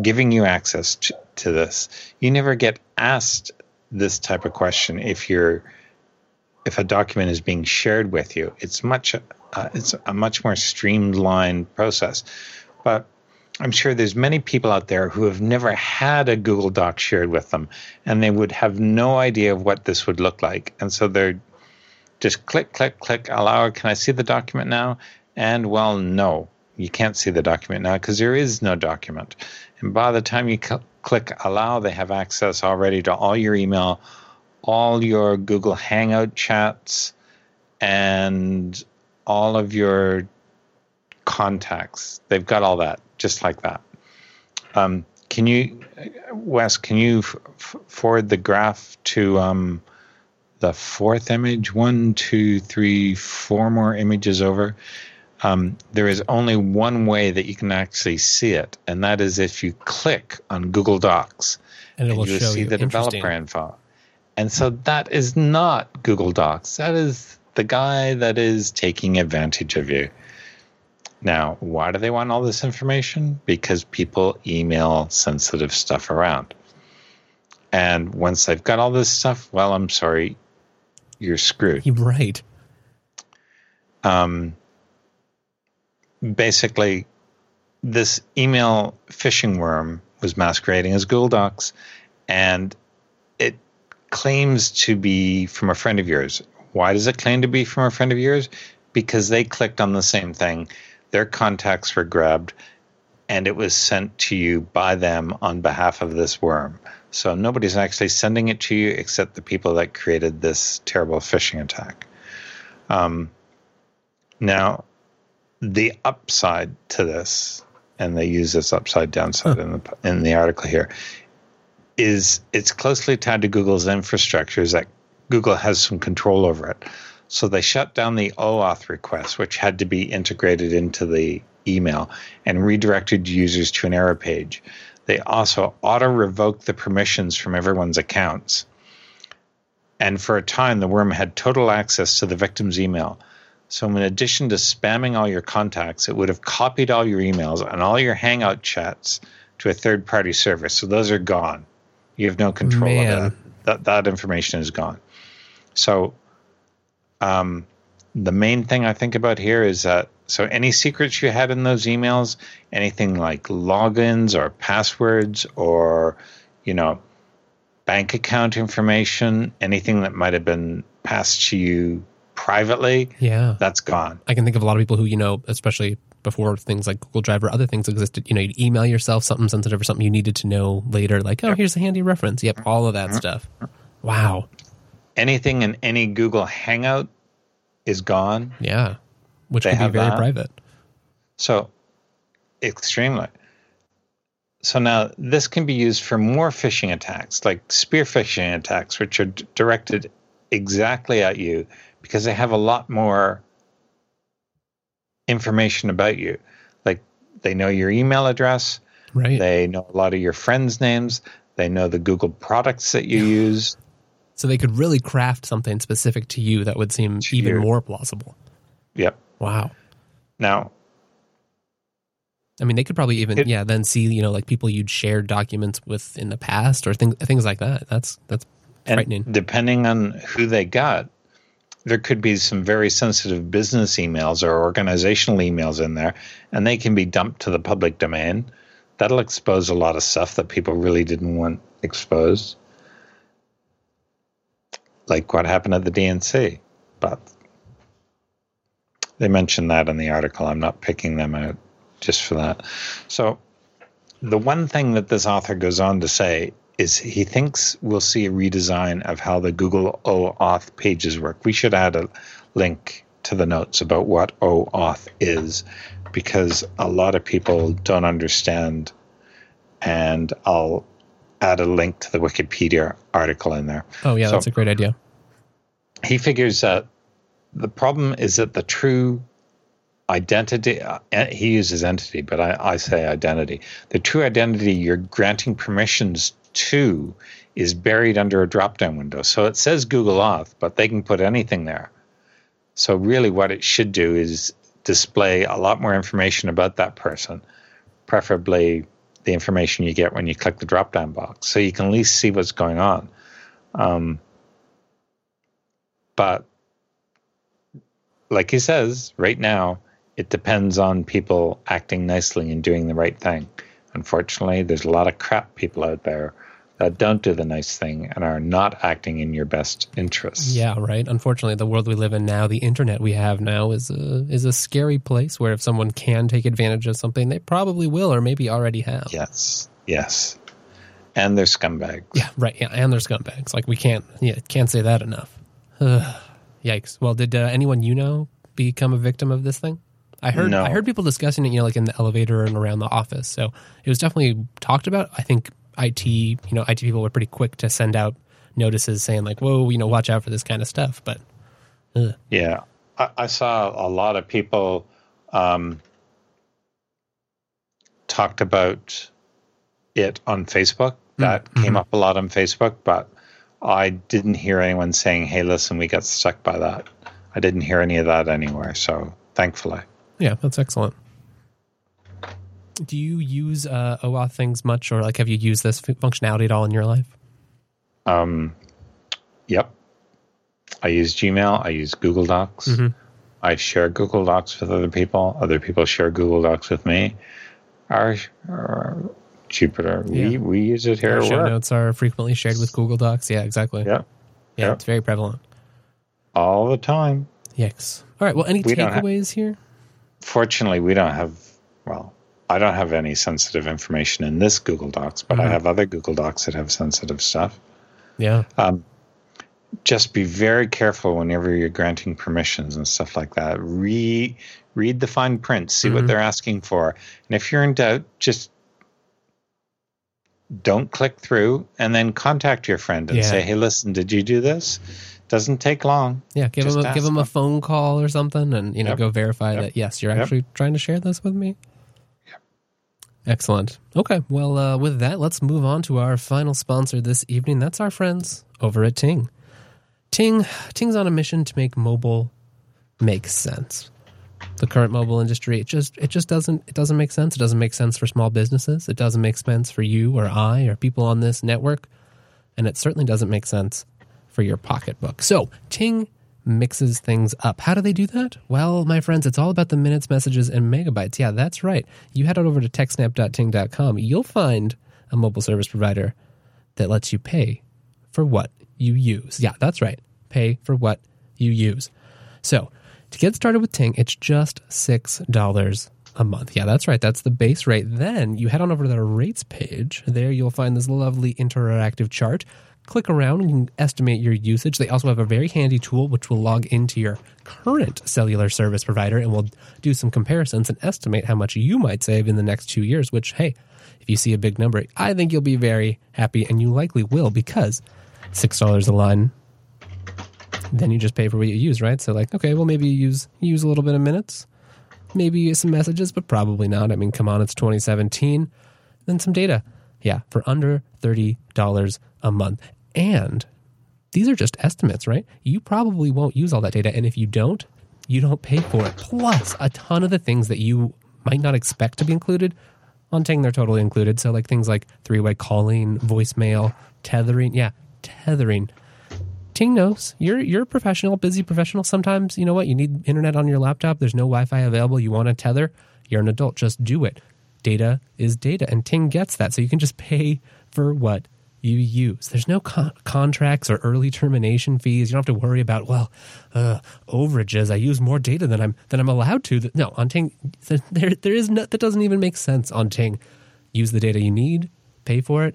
giving you access to this. You never get asked this type of question if a document is being shared with you. It's a much more streamlined process. But I'm sure there's many people out there who have never had a Google Doc shared with them, and they would have no idea of what this would look like. And so they're just click, click, click, allow, can I see the document now? And well, no. You can't see the document now because there is no document. And by the time you click allow, they have access already to all your email, all your Google Hangout chats, and all of your contacts. They've got all that, just like that. Can you, Wes, can you forward the graph to the fourth image? 1, 2, 3, 4 more images over. There is only one way that you can actually see it, and that is if you click on Google Docs, and you'll see the developer info. And so that is not Google Docs. That is the guy that is taking advantage of you. Now, why do they want all this information? Because people email sensitive stuff around. And once they've got all this stuff, well, I'm sorry, you're screwed. You're right. Basically, this email phishing worm was masquerading as Google Docs, and it claims to be from a friend of yours. Why does it claim to be from a friend of yours? Because they clicked on the same thing. Their contacts were grabbed, and it was sent to you by them on behalf of this worm. So nobody's actually sending it to you except the people that created this terrible phishing attack. Now, the upside to this, and they use this upside downside in the article here, is it's closely tied to Google's infrastructure, is that Google has some control over it. So they shut down the OAuth request, which had to be integrated into the email, and redirected users to an error page. They also auto-revoked the permissions from everyone's accounts. And for a time, the worm had total access to the victim's email. So in addition to spamming all your contacts, it would have copied all your emails and all your Hangout chats to a third-party server. So those are gone. You have no control over that. That information is gone. So... the main thing I think about here is that, so any secrets you had in those emails, anything like logins or passwords or, bank account information, anything that might have been passed to you privately, that's gone. I can think of a lot of people who, especially before things like Google Drive or other things existed, you'd email yourself something sensitive or something you needed to know later, like, oh, here's a handy reference. Yep, all of that stuff. Wow. Anything in any Google Hangout is gone. Yeah, which can be very private. So, extremely. So now this can be used for more phishing attacks, like spear phishing attacks, which are directed exactly at you because they have a lot more information about you. Like they know your email address. Right. They know a lot of your friends' names. They know the Google products that you use. So they could really craft something specific to you that would seem even more plausible. Yep. Wow. Now, I mean, they could probably even then see like people you'd shared documents with in the past or things like that. That's frightening. And depending on who they got, there could be some very sensitive business emails or organizational emails in there, and they can be dumped to the public domain. That'll expose a lot of stuff that people really didn't want exposed. Like what happened at the DNC, but they mentioned that in the article. I'm not picking them out just for that. So the one thing that this author goes on to say is he thinks we'll see a redesign of how the Google OAuth pages work. We should add a link to the notes about what OAuth is, because a lot of people don't understand, and I'll add a link to the Wikipedia article in there. Oh, yeah, so that's a great idea. He figures that the problem is that the true identity, he uses entity, but I say identity. The true identity you're granting permissions to is buried under a drop-down window. So it says Google Auth, but they can put anything there. So really what it should do is display a lot more information about that person, preferably the information you get when you click the drop-down box, so you can at least see what's going on. But like he says, right now, it depends on people acting nicely and doing the right thing. Unfortunately, there's a lot of crap people out there that don't do the nice thing and are not acting in your best interests. Yeah, right. Unfortunately, the world we live in now, the internet we have now, is a scary place where if someone can take advantage of something, they probably will or maybe already have. Yes. And they're scumbags. Yeah, right. Yeah, and they're scumbags. Like, we can't say that enough. Yikes. Well, did anyone become a victim of this thing? I heard people discussing it, you know, like in the elevator and around the office. So it was definitely talked about. I think IT people were pretty quick to send out notices saying like, whoa, you know, watch out for this kind of stuff. But yeah, I saw a lot of people talked about it on Facebook. That came up a lot on Facebook, but I didn't hear anyone saying, hey, listen, we got stuck by that. I didn't hear any of that anywhere. So thankfully. Yeah, that's excellent. Do you use OAuth things much, or like have you used this functionality at all in your life? Yep. I use Gmail. I use Google Docs. Mm-hmm. I share Google Docs with other people. Other people share Google Docs with me. Our Jupiter, we use it here. Our show notes are frequently shared with Google Docs. Yeah, exactly. Yeah, it's very prevalent. All the time. Yikes. All right, well, any takeaways here? Fortunately, we don't have, well, I don't have any sensitive information in this Google Docs, but I have other Google Docs that have sensitive stuff. Yeah. Just be very careful whenever you're granting permissions and stuff like that. Read the fine print, see what they're asking for. And if you're in doubt, just don't click through and then contact your friend and say, hey, listen, did you do this? Doesn't take long. Yeah, give them a phone call or something and, you know, go verify that, yes, you're actually trying to share this with me. Yep. Excellent. Okay, well, with that, let's move on to our final sponsor this evening. That's our friends over at Ting. Ting's on a mission to make mobile make sense. The current mobile industry, it just doesn't make sense. It doesn't make sense for small businesses. It doesn't make sense for you or I or people on this network. And it certainly doesn't make sense for your pocketbook. So Ting mixes things up. How do they do that? Well, my friends, it's all about the minutes, messages, and megabytes. Yeah, that's right. You head on over to techsnap.ting.com. You'll find a mobile service provider that lets you pay for what you use. Yeah, that's right. Pay for what you use. So to get started with Ting, it's just $6 a month. Yeah, that's right. That's the base rate. Then you head on over to their rates page. There you'll find this lovely interactive chart. Click around and you can estimate your usage. They also have a very handy tool which will log into your current cellular service provider and will do some comparisons and estimate how much you might save in the next 2 years, which, hey, if you see a big number, I think you'll be very happy, and you likely will, because $6 a line, then you just pay for what you use, right? So like, okay, well, maybe you use a little bit of minutes, maybe you use some messages, but probably not. I mean, come on, it's 2017. Then some data. Yeah, for under $30 a month. And these are just estimates, right? You probably won't use all that data. And if you don't pay for it. Plus a ton of the things that you might not expect to be included on Ting, they're totally included. So like things like three-way calling, voicemail, tethering. Yeah, tethering. Ting knows you're a professional, busy professional. Sometimes, you know what, you need internet on your laptop. There's no Wi-Fi available. You want to tether. You're an adult. Just do it. Data is data, and Ting gets that. So you can just pay for what you use. There's no contracts or early termination fees. You don't have to worry about, well, overages. I use more data than I'm allowed to. No, on Ting, there is no, that doesn't even make sense on Ting. Use the data you need. Pay for it.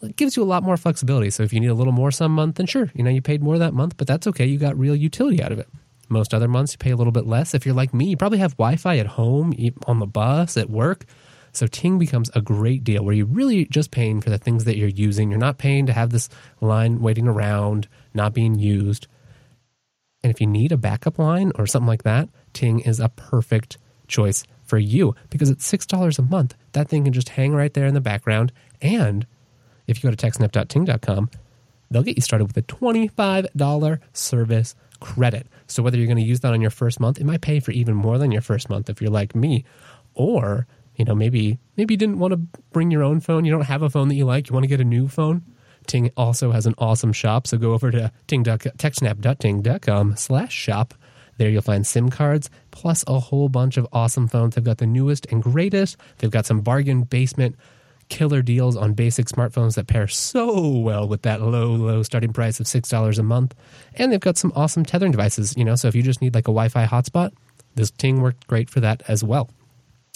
It gives you a lot more flexibility. So if you need a little more some month, then sure, you know, you paid more that month, but that's okay. You got real utility out of it. Most other months, you pay a little bit less. If you're like me, you probably have Wi-Fi at home, on the bus, at work. So Ting becomes a great deal where you're really just paying for the things that you're using. You're not paying to have this line waiting around, not being used. And if you need a backup line or something like that, Ting is a perfect choice for you, because it's $6 a month. That thing can just hang right there in the background. And if you go to techsnap.ting.com, they'll get you started with a $25 service credit. So whether you're going to use that on your first month, it might pay for even more than your first month if you're like me. Or, you know, maybe you didn't want to bring your own phone. You don't have a phone that you like. You want to get a new phone. Ting also has an awesome shop. So go over to techsnap.ting.com/shop. There you'll find SIM cards, plus a whole bunch of awesome phones. They've got the newest and greatest. They've got some bargain basement killer deals on basic smartphones that pair so well with that low starting price of $6 a month. And they've got some awesome tethering devices, you know, so if you just need like a Wi-Fi hotspot, this Ting worked great for that as well.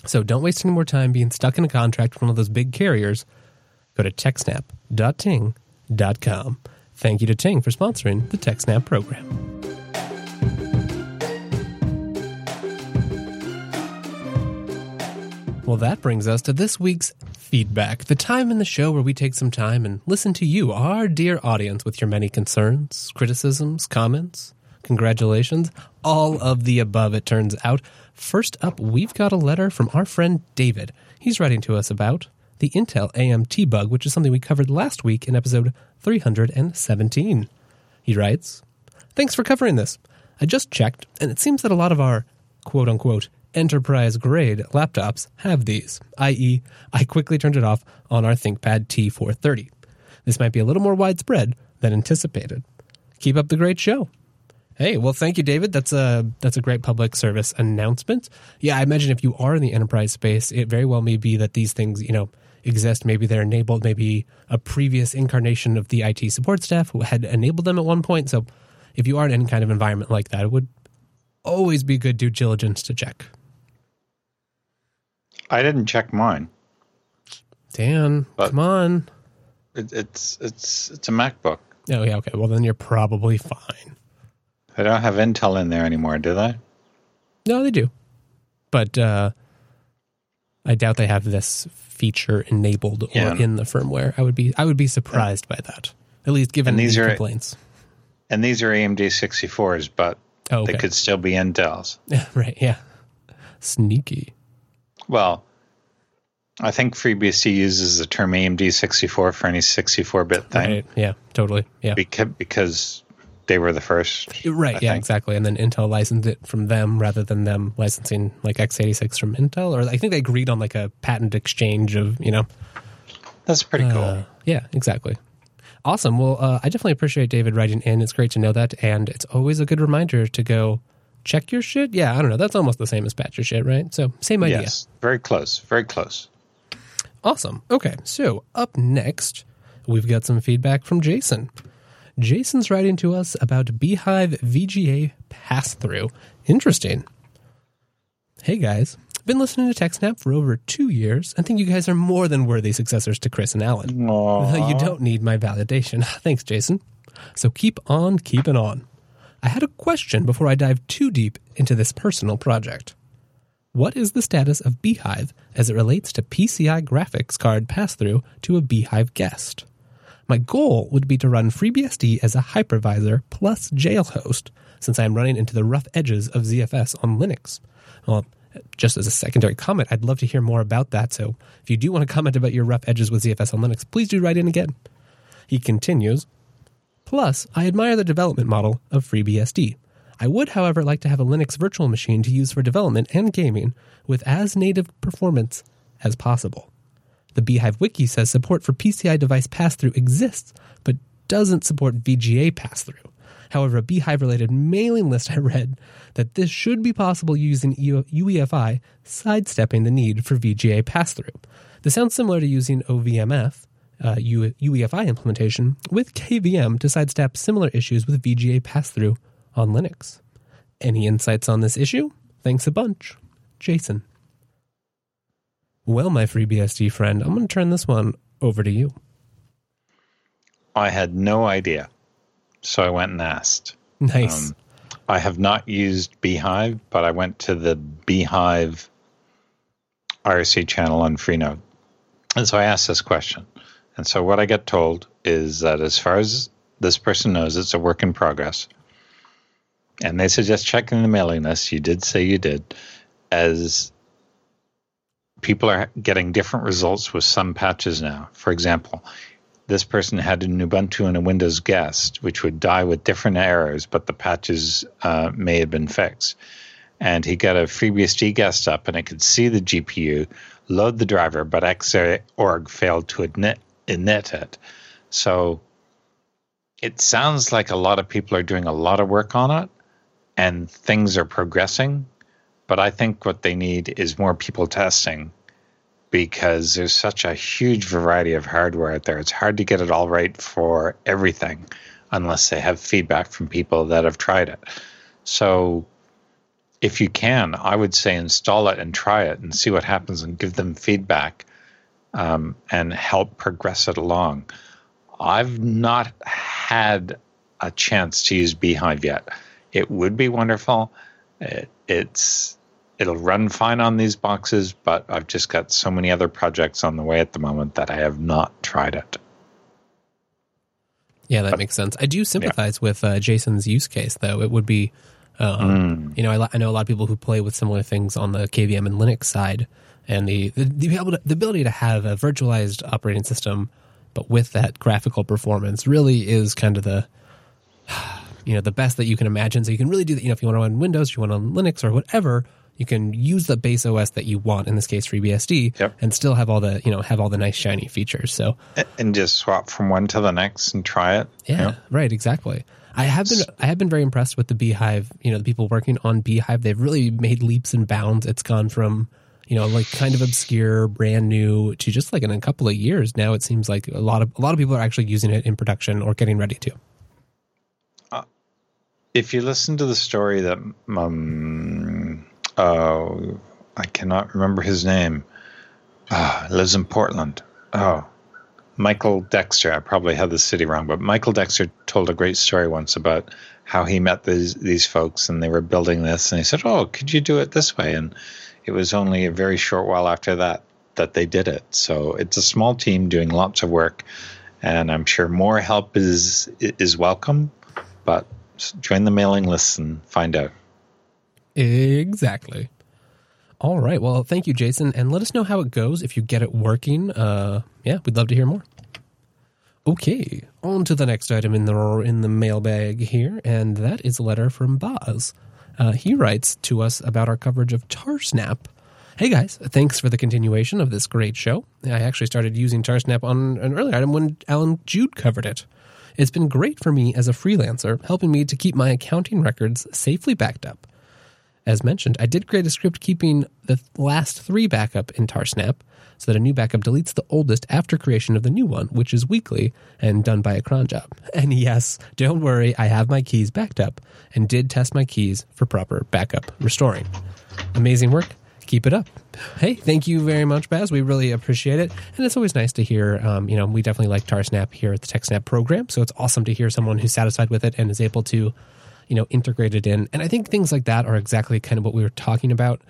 So don't waste any more time being stuck in a contract with one of those big carriers. Go to techsnap.ting.com. Thank you to Ting for sponsoring the TechSnap program. Well, that brings us to this week's feedback, the time in the show where we take some time and listen to you, our dear audience, with your many concerns, criticisms, comments, congratulations, all of the above, it turns out. First up, we've got a letter from our friend David. He's writing to us about the Intel AMT bug, which is something we covered last week in episode 317. He writes, "Thanks for covering this. I just checked, and it seems that a lot of our quote-unquote enterprise-grade laptops have these, i.e., I quickly turned it off on our ThinkPad T430. This might be a little more widespread than anticipated. Keep up the great show." Hey, well, thank you, David. That's a great public service announcement. Yeah, I imagine if you are in the enterprise space, it very well may be that these things, you know, exist. Maybe they're enabled. Maybe a previous incarnation of the IT support staff had enabled them at one point. So if you are in any kind of environment like that, it would always be good due diligence to check. I didn't check mine. Dan, but come on. It's a MacBook. Oh, yeah, okay. Well, then you're probably fine. They don't have Intel in there anymore, do they? No, they do. But I doubt they have this feature enabled or in the firmware. I would be surprised by that, at least given these complaints. And these are AMD64s, but they could still be Intels. Right, yeah. Sneaky. Well, I think FreeBSD uses the term AMD64 for any 64-bit thing. Right. Yeah, totally. Yeah, because they were the first. Right, exactly. And then Intel licensed it from them rather than them licensing like x86 from Intel. Or I think they agreed on like a patent exchange of, you know. That's pretty cool. Yeah, exactly. Awesome. Well, I definitely appreciate David writing in. It's great to know that. And it's always a good reminder to go check your shit? Yeah, I don't know. That's almost the same as patch your shit, right? So same idea. Yes, very close. Very close. Awesome. Okay, so up next, we've got some feedback from Jason. Jason's writing to us about Bhyve VGA pass-through. Interesting. Hey, guys. Been listening to TechSnap for over 2 years and think you guys are more than worthy successors to Chris and Alan. Aww. You don't need my validation. Thanks, Jason. So keep on keeping on. I had a question before I dive too deep into this personal project. What is the status of Bhyve as it relates to PCI graphics card pass-through to a Bhyve guest? My goal would be to run FreeBSD as a hypervisor plus jail host, since I am running into the rough edges of ZFS on Linux. Well, just as a secondary comment, I'd love to hear more about that, so if you do want to comment about your rough edges with ZFS on Linux, please do write in again. He continues, "Plus, I admire the development model of FreeBSD. I would, however, like to have a Linux virtual machine to use for development and gaming with as native performance as possible. The Bhyve Wiki says support for PCI device pass-through exists, but doesn't support VGA pass-through. However, a Bhyve-related mailing list I read that this should be possible using UEFI, sidestepping the need for VGA pass-through. This sounds similar to using OVMF, UEFI implementation with KVM to sidestep similar issues with VGA pass-through on Linux. Any insights on this issue? Thanks a bunch. Jason." Well, my FreeBSD friend, I'm going to turn this one over to you. I had no idea, so I went and asked. Nice. I have not used Bhyve, but I went to the Bhyve IRC channel on Freenode. And so I asked this question. And so what I get told is that as far as this person knows, it's a work in progress. And they suggest checking the mailing list. You did say you did. As people are getting different results with some patches now. For example, this person had an Ubuntu and a Windows guest, which would die with different errors, but the patches may have been fixed. And he got a FreeBSD guest up, and it could see the GPU, load the driver, but Xorg failed to init it. So it sounds like a lot of people are doing a lot of work on it and things are progressing, but I think what they need is more people testing because there's such a huge variety of hardware out there. It's hard to get it all right for everything unless they have feedback from people that have tried it. So if you can, I would say install it and try it and see what happens and give them feedback. And help progress it along. I've not had a chance to use Bhyve yet. It would be wonderful. It's It'll run fine on these boxes, but I've just got so many other projects on the way at the moment that I have not tried it. Yeah, that makes sense. I do sympathize with Jason's use case, though. It would be, you know, I know a lot of people who play with similar things on the KVM and Linux side, and the ability to have a virtualized operating system, but with that graphical performance, really is kind of the, you know, the best that you can imagine. So you can really do that. You know, if you want to run Windows, you want to run Linux or whatever, you can use the base OS that you want, in this case FreeBSD, and still have all the, you know, have all the nice shiny features. So and just swap from one to the next and try it. Yeah, yeah. Right, exactly. I have been very impressed with the Bhyve, you know, the people working on Bhyve. They've really made leaps and bounds. It's gone from, you know, like kind of obscure, brand new, to just like in a couple of years now it seems like a lot of people are actually using it in production or getting ready to. If you listen to the story that I cannot remember his name. Lives in Portland. Michael Dexter. I probably had the city wrong, but Michael Dexter told a great story once about how he met these folks, and they were building this, and he said, "Oh, could you do it this way?" And it was only a very short while after that they did it. So it's a small team doing lots of work, and I'm sure more help is welcome, but join the mailing list and find out. Exactly. All right. Well, thank you, Jason. And let us know how it goes if you get it working. Yeah, we'd love to hear more. Okay. On to the next item in the mailbag here. And that is a letter from Boz. He writes to us about our coverage of Tarsnap. Hey, guys. Thanks for the continuation of this great show. I actually started using Tarsnap on an earlier item when Alan Jude covered it. It's been great for me as a freelancer, helping me to keep my accounting records safely backed up. As mentioned, I did create a script keeping the last three backup in Tarsnap so that a new backup deletes the oldest after creation of the new one, which is weekly and done by a cron job. And yes, don't worry, I have my keys backed up and did test my keys for proper backup restoring. Amazing work. Keep it up. Hey, thank you very much, Baz. We really appreciate it. And it's always nice to hear, you know, we definitely like Tarsnap here at the TechSnap program. So it's awesome to hear someone who's satisfied with it and is able to, you know, integrated in. And I think things like that are exactly kind of what we were talking about.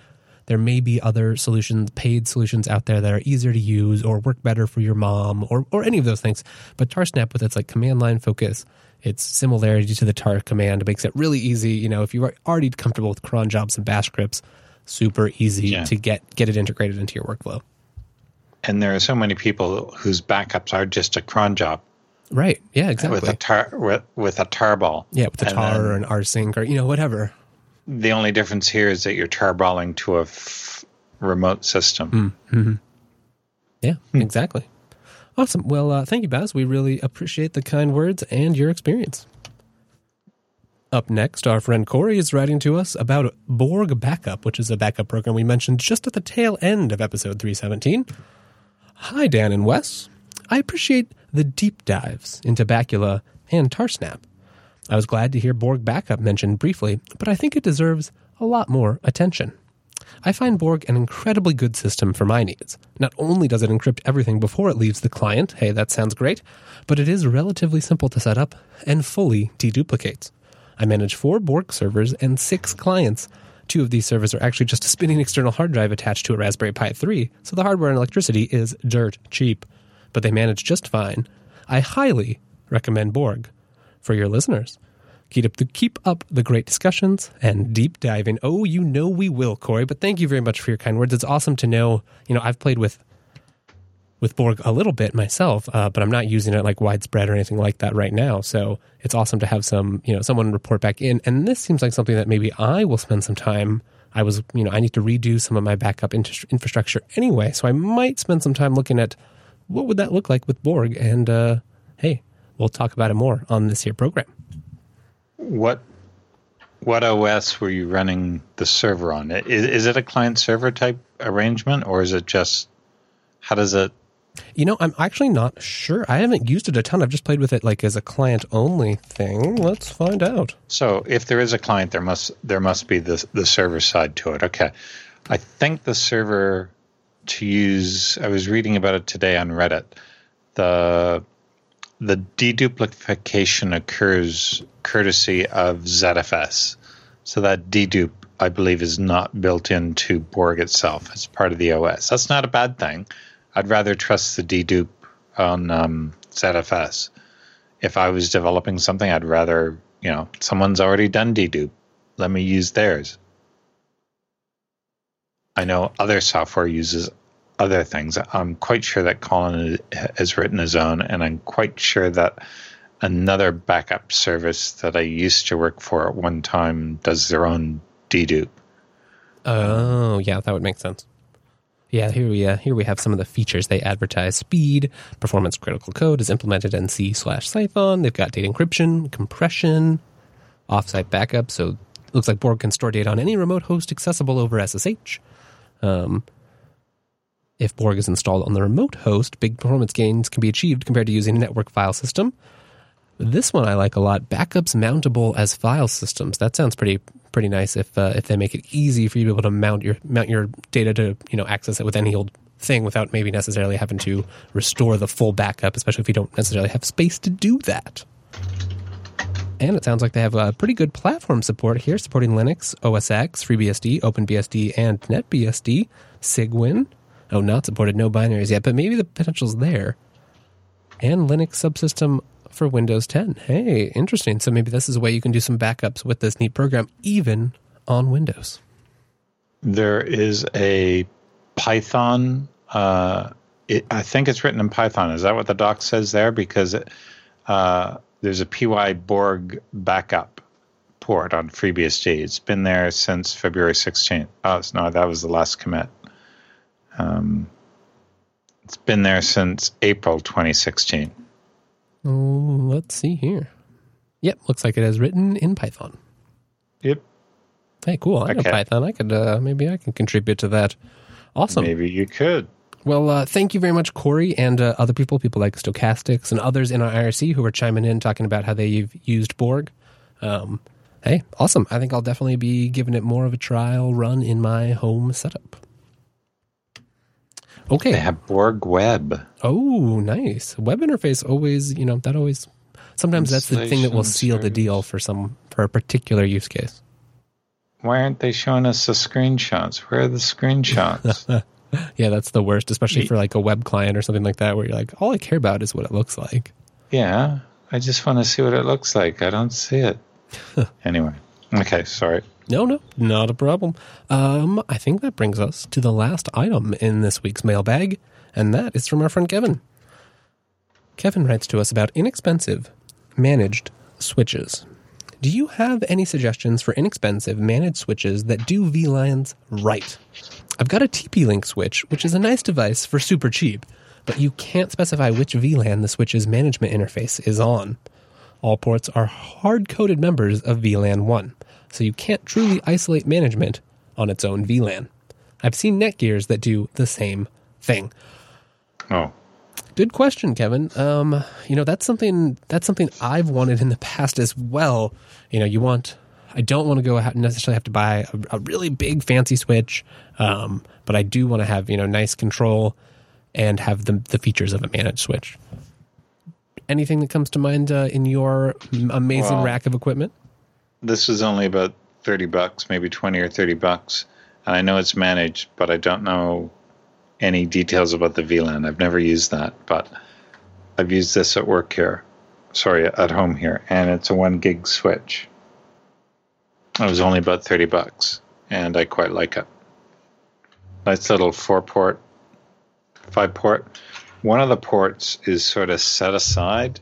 There may be other solutions, paid solutions out there that are easier to use or work better for your mom or any of those things. But Tarsnap, with its like command line focus, its similarity to the tar command, makes it really easy. You know, if you're already comfortable with cron jobs and bash scripts, super easy to get it integrated into your workflow. And there are so many people whose backups are just a cron job. Right. Yeah, exactly. With a tarball. Yeah, with a tar or an rsync or, you know, whatever. The only difference here is that you're tarballing to a remote system. Mm-hmm. Yeah, exactly. Awesome. Well, thank you, Baz. We really appreciate the kind words and your experience. Up next, our friend Corey is writing to us about Borg Backup, which is a backup program we mentioned just at the tail end of episode 317. Hi, Dan and Wes. I appreciate the deep dives into Bacula and Tarsnap. I was glad to hear Borg Backup mentioned briefly, but I think it deserves a lot more attention. I find Borg an incredibly good system for my needs. Not only does it encrypt everything before it leaves the client, hey, that sounds great, but it is relatively simple to set up and fully deduplicates. I manage 4 Borg servers and 6 clients. 2 of these servers are actually just a spinning external hard drive attached to a Raspberry Pi 3, so the hardware and electricity is dirt cheap. But they manage just fine. I highly recommend Borg for your listeners. Keep up the great discussions and deep diving. Oh, you know we will, Corey, but thank you very much for your kind words. It's awesome to know, you know, I've played with Borg a little bit myself, but I'm not using it like widespread or anything like that right now. So it's awesome to have some, you know, someone report back in. And this seems like something that maybe I will spend some time. I need to redo some of my backup infrastructure anyway. So I might spend some time looking at what would that look like with Borg? And hey, we'll talk about it more on this here program. What OS were you running the server on? Is it a client-server type arrangement, or is it just, how does it? You know, I'm actually not sure. I haven't used it a ton. I've just played with it like as a client-only thing. Let's find out. So if there is a client, there must be the server side to it. Okay. I think the server to use, I was reading about it today on Reddit, the deduplication occurs courtesy of ZFS. So that dedupe I believe, is not built into Borg itself. It's part of the OS. That's not a bad thing. I'd rather trust the dedupe on ZFS. If I was developing something, I'd rather, you know, someone's already done dedupe. Let me use theirs. I know other software uses other things. I'm quite sure that Colin has written his own, and I'm quite sure that another backup service that I used to work for at one time does their own dedupe. Oh, yeah, that would make sense. Yeah, here we have some of the features they advertise. Speed, performance critical code is implemented in C/Cython. They've got data encryption, compression, offsite backup. So it looks like Borg can store data on any remote host accessible over SSH. If Borg is installed on the remote host, big performance gains can be achieved compared to using a network file system. This one I like a lot. Backups mountable as file systems. That sounds pretty nice if they make it easy for you to be able to mount your data to, you know, access it with any old thing without maybe necessarily having to restore the full backup, especially if you don't necessarily have space to do that. And it sounds like they have a pretty good platform support here, supporting Linux, OS X, FreeBSD, OpenBSD, and NetBSD, Cygwin. Oh, not supported, no binaries yet, but maybe the potential's there. And Linux subsystem for Windows 10. Hey, interesting. So maybe this is a way you can do some backups with this neat program, even on Windows. There is a Python. I think it's written in Python. Is that what the doc says there? Because there's a PY Borg backup port on FreeBSD. It's been there since February 16th. Oh, no, that was the last commit. It's been there since April 2016. Oh, let's see here. Yep, looks like it is written in Python. Yep. Hey, cool. I know Python. I could maybe I can contribute to that. Awesome. Maybe you could. Well, thank you very much, Corey, and other people like Stochastics and others in our IRC who were chiming in talking about how they've used Borg. Hey, awesome. I think I'll definitely be giving it more of a trial run in my home setup. Okay. They have Borg Web. Oh, nice. Web interface always, you know, that always, sometimes that's the thing that will seal the deal for a particular use case. Why aren't they showing us the screenshots? Where are the screenshots? Yeah, that's the worst, especially for like a web client or something like that where you're like, all I care about is what it looks like. Yeah, I just want to see what it looks like. I don't see it. Anyway, okay, sorry. No, not a problem. I think that brings us to the last item in this week's mailbag, and that is from our friend Kevin. Kevin writes to us about inexpensive managed switches. Do you have any suggestions for inexpensive managed switches that do VLANs right? I've got a TP-Link switch, which is a nice device for super cheap, but you can't specify which VLAN the switch's management interface is on. All ports are hard-coded members of VLAN 1. So you can't truly isolate management on its own VLAN. I've seen Netgears that do the same thing. Oh. Good question, Kevin. You know, that's something I've wanted in the past as well. You know, I don't want to go out and necessarily have to buy a really big fancy switch, but I do want to have, you know, nice control and have the features of a managed switch. Anything that comes to mind in your amazing rack of equipment? This is only about $30, maybe $20 or $30. And I know it's managed, but I don't know any details about the VLAN. I've never used that, but I've used this at work here. Sorry, at home here. And it's a 1 gig switch. It was only about $30, and I quite like it. Nice little 5 port. One of the ports is sort of set aside.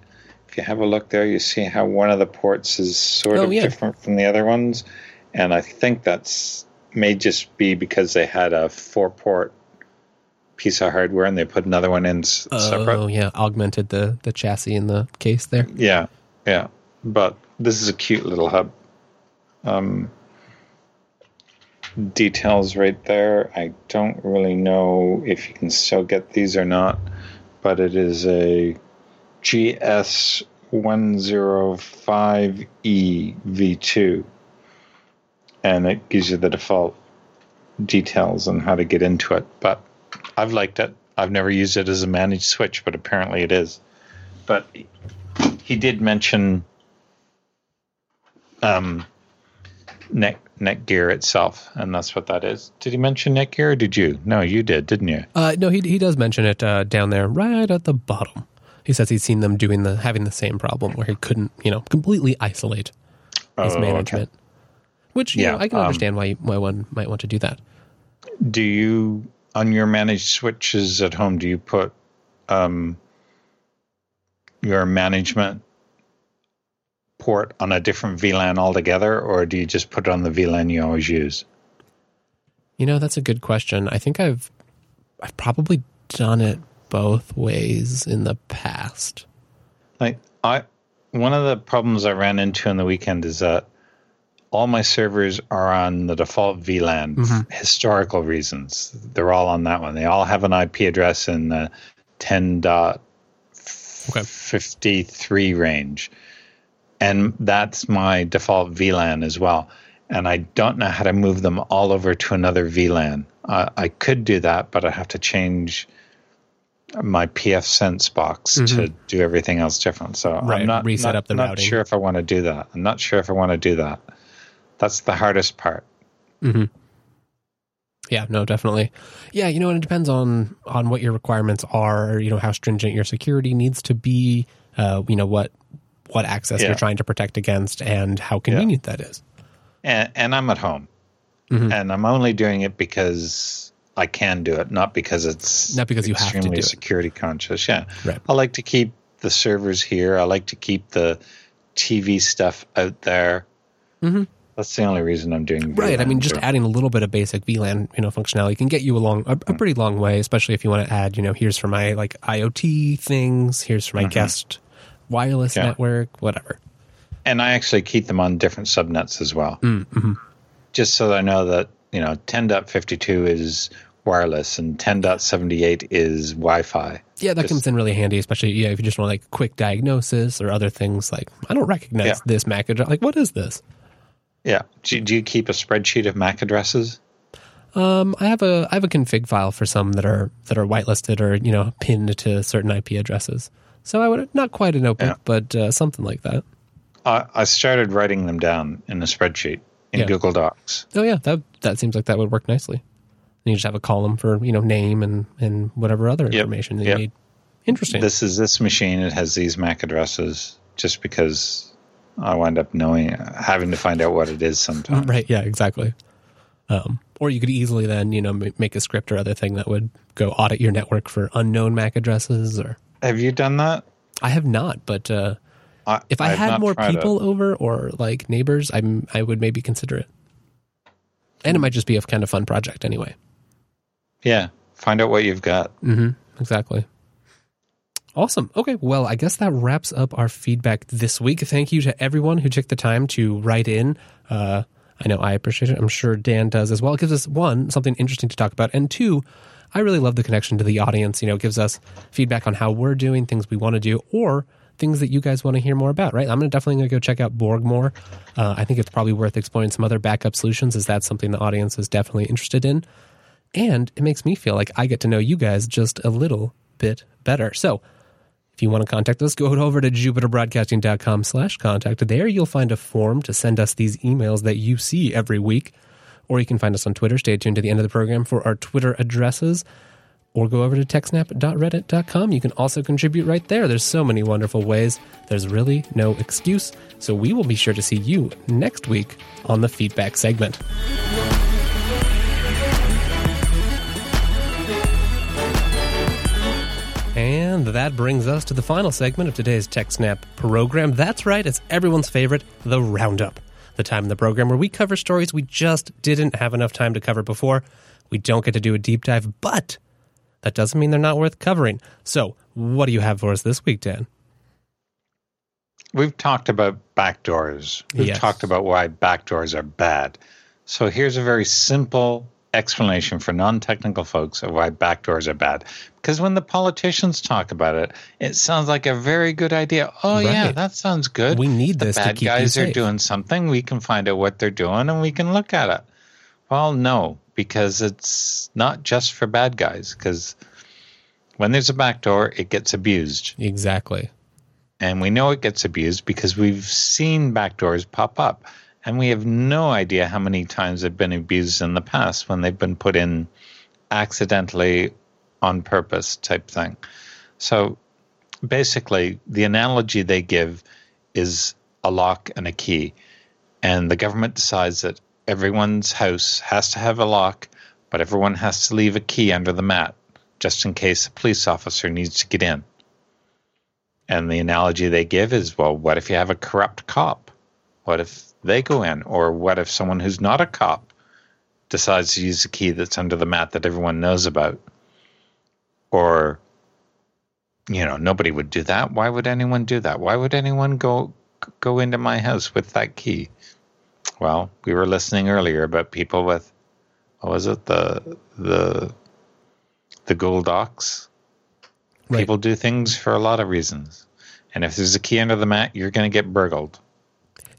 You have a look there, you see how one of the ports is sort of different from the other ones, and I think that's may just be because they had a 4-port piece of hardware and they put another one in separate. Oh yeah, augmented the chassis in the case there. Yeah, but this is a cute little hub. Details right there. I don't really know if you can still get these or not, but it is a GS105EV2, and it gives you the default details on how to get into it, but I've liked it. I've never used it as a managed switch, but apparently it is. But he did mention Netgear itself, and that's what that is. Did he mention Netgear, or did you? No, you did, didn't you? No, he does mention it down there, right at the bottom. He says he's seen them doing having the same problem where he couldn't, completely isolate his management. Okay. Which, you know, I can understand why one might want to do that. Do you, on your managed switches at home, do you put your management port on a different VLAN altogether, or do you just put it on the VLAN you always use? That's a good question. I think I've probably done it both ways in the past. One of the problems I ran into in the weekend is that all my servers are on the default VLAN for historical reasons. They're all on that one. They all have an IP address in the 10.53 range. And that's my default VLAN as well. And I don't know how to move them all over to another VLAN. I could do that, but I have to change my pfSense box to do everything else different. So right. I'm not sure if I want to do that. That's the hardest part. Mm-hmm. Yeah, no, definitely. Yeah, and it depends on what your requirements are, how stringent your security needs to be, what access you're trying to protect against and how convenient that is. And I'm at home. Mm-hmm. And I'm only doing it because I can do it, not because you have to do it. Extremely security conscious. Yeah. Right. I like to keep the servers here. I like to keep the TV stuff out there. Mm-hmm. That's the only reason I'm doing VLAN. Right. I mean, just adding a little bit of basic VLAN, functionality can get you along a pretty long way, especially if you want to add, here's for my like IoT things, here's for my guest wireless network, whatever. And I actually keep them on different subnets as well. Mm-hmm. Just so that I know that, 10.52 is wireless and 10.78 is Wi-Fi. Yeah, that comes in really handy, especially if you just want like quick diagnosis or other things like, I don't recognize this MAC address. Like, what is this? Yeah. Do you keep a spreadsheet of MAC addresses? I have a config file for some that are whitelisted or, pinned to certain IP addresses. So I would not quite an open, but something like that. I started writing them down in a spreadsheet in Google Docs. Oh yeah, that seems like that would work nicely. And you just have a column for name and whatever other information that you need. Interesting. This is this machine. It has these MAC addresses. Just because I wind up having to find out what it is sometimes. Right. Yeah. Exactly. Or you could easily then make a script or other thing that would go audit your network for unknown MAC addresses or. Have you done that? I have not, but if I had more people over or like neighbors, I would maybe consider it. And it might just be a kind of fun project anyway. Yeah, find out what you've got. Mm-hmm, exactly. Awesome. Okay, well, I guess that wraps up our feedback this week. Thank you to everyone who took the time to write in. I know I appreciate it. I'm sure Dan does as well. It gives us, one, something interesting to talk about, and two, I really love the connection to the audience. It gives us feedback on how we're doing, things we want to do, or things that you guys want to hear more about, right? I'm definitely going to go check out Borg more. I think it's probably worth exploring some other backup solutions, as that's something the audience is definitely interested in. And it makes me feel like I get to know you guys just a little bit better. So if you want to contact us, go over to jupiterbroadcasting.com/contact. There you'll find a form to send us these emails that you see every week. Or you can find us on Twitter. Stay tuned to the end of the program for our Twitter addresses. Or go over to techsnap.reddit.com. You can also contribute right there. There's so many wonderful ways. There's really no excuse. So we will be sure to see you next week on the feedback segment. And that brings us to the final segment of today's TechSnap program. That's right, it's everyone's favorite, the Roundup. The time in the program where we cover stories we just didn't have enough time to cover before. We don't get to do a deep dive, but that doesn't mean they're not worth covering. So what do you have for us this week, Dan? We've talked about backdoors. We've talked about why backdoors are bad. So here's a very simple explanation for non-technical folks of why backdoors are bad. Because when the politicians talk about it, it sounds like a very good idea. Oh, right. Yeah, that sounds good. We need this to keep you safe. The bad guys are doing something. We can find out what they're doing, and we can look at it. Well, no, because it's not just for bad guys. Because when there's a backdoor, it gets abused. Exactly. And we know it gets abused because we've seen backdoors pop up. And we have no idea how many times they've been abused in the past when they've been put in accidentally, on purpose type thing. So basically, the analogy they give is a lock and a key. And the government decides that everyone's house has to have a lock, but everyone has to leave a key under the mat just in case a police officer needs to get in. And the analogy they give is, well, what if you have a corrupt cop? What if they go in? Or what if someone who's not a cop decides to use a key that's under the mat that everyone knows about? Or, you know, nobody would do that. Why would anyone do that? Why would anyone go into my house with that key? Well, we were listening earlier about people with, what was it, the Google Docs? Right. People do things for a lot of reasons. And if there's a key under the mat, you're going to get burgled.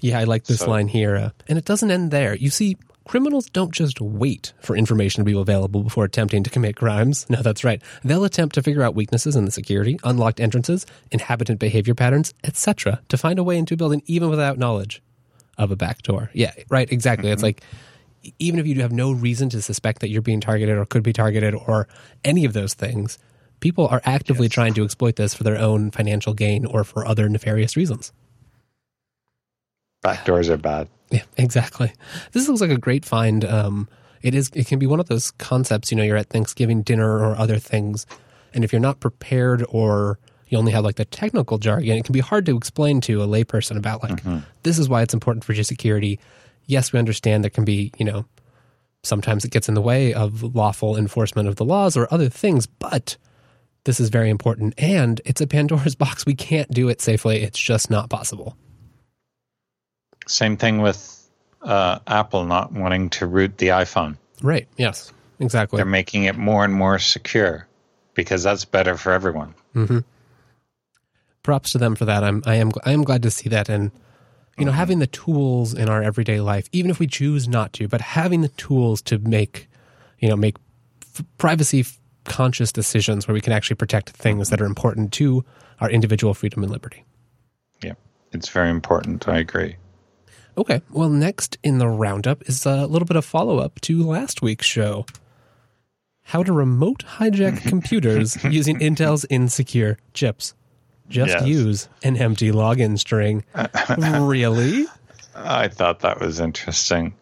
Yeah, I like this line here. And it doesn't end there. You see, criminals don't just wait for information to be available before attempting to commit crimes. No, that's right. They'll attempt to figure out weaknesses in the security, unlocked entrances, inhabitant behavior patterns, etc., to find a way into a building even without knowledge of a backdoor. Yeah, right, exactly. Mm-hmm. It's like, even if you have no reason to suspect that you're being targeted or could be targeted or any of those things, people are actively trying to exploit this for their own financial gain or for other nefarious reasons. Backdoors are bad. Yeah, exactly. This looks like a great find. It can be one of those concepts, you know, you're at Thanksgiving dinner or other things, and if you're not prepared or you only have like the technical jargon, it can be hard to explain to a layperson about like, this is why it's important for your security. Yes, we understand there can be, you know, sometimes it gets in the way of lawful enforcement of the laws or other things, but this is very important. And it's a Pandora's box. We can't do it safely. It's just not possible. Same thing with Apple not wanting to root the iPhone. Right, yes, exactly. They're making it more and more secure because that's better for everyone. Mm-hmm. Props to them for that. I am glad to see that. And, you know, having the tools in our everyday life, even if we choose not to, but having the tools to make, you know, make privacy-conscious decisions where we can actually protect things that are important to our individual freedom and liberty. Yeah, it's very important. I agree. Okay, well, next in the roundup is a little bit of follow-up to last week's show. How to remote hijack computers using Intel's insecure chips. Use an empty login string. Really? I thought that was interesting.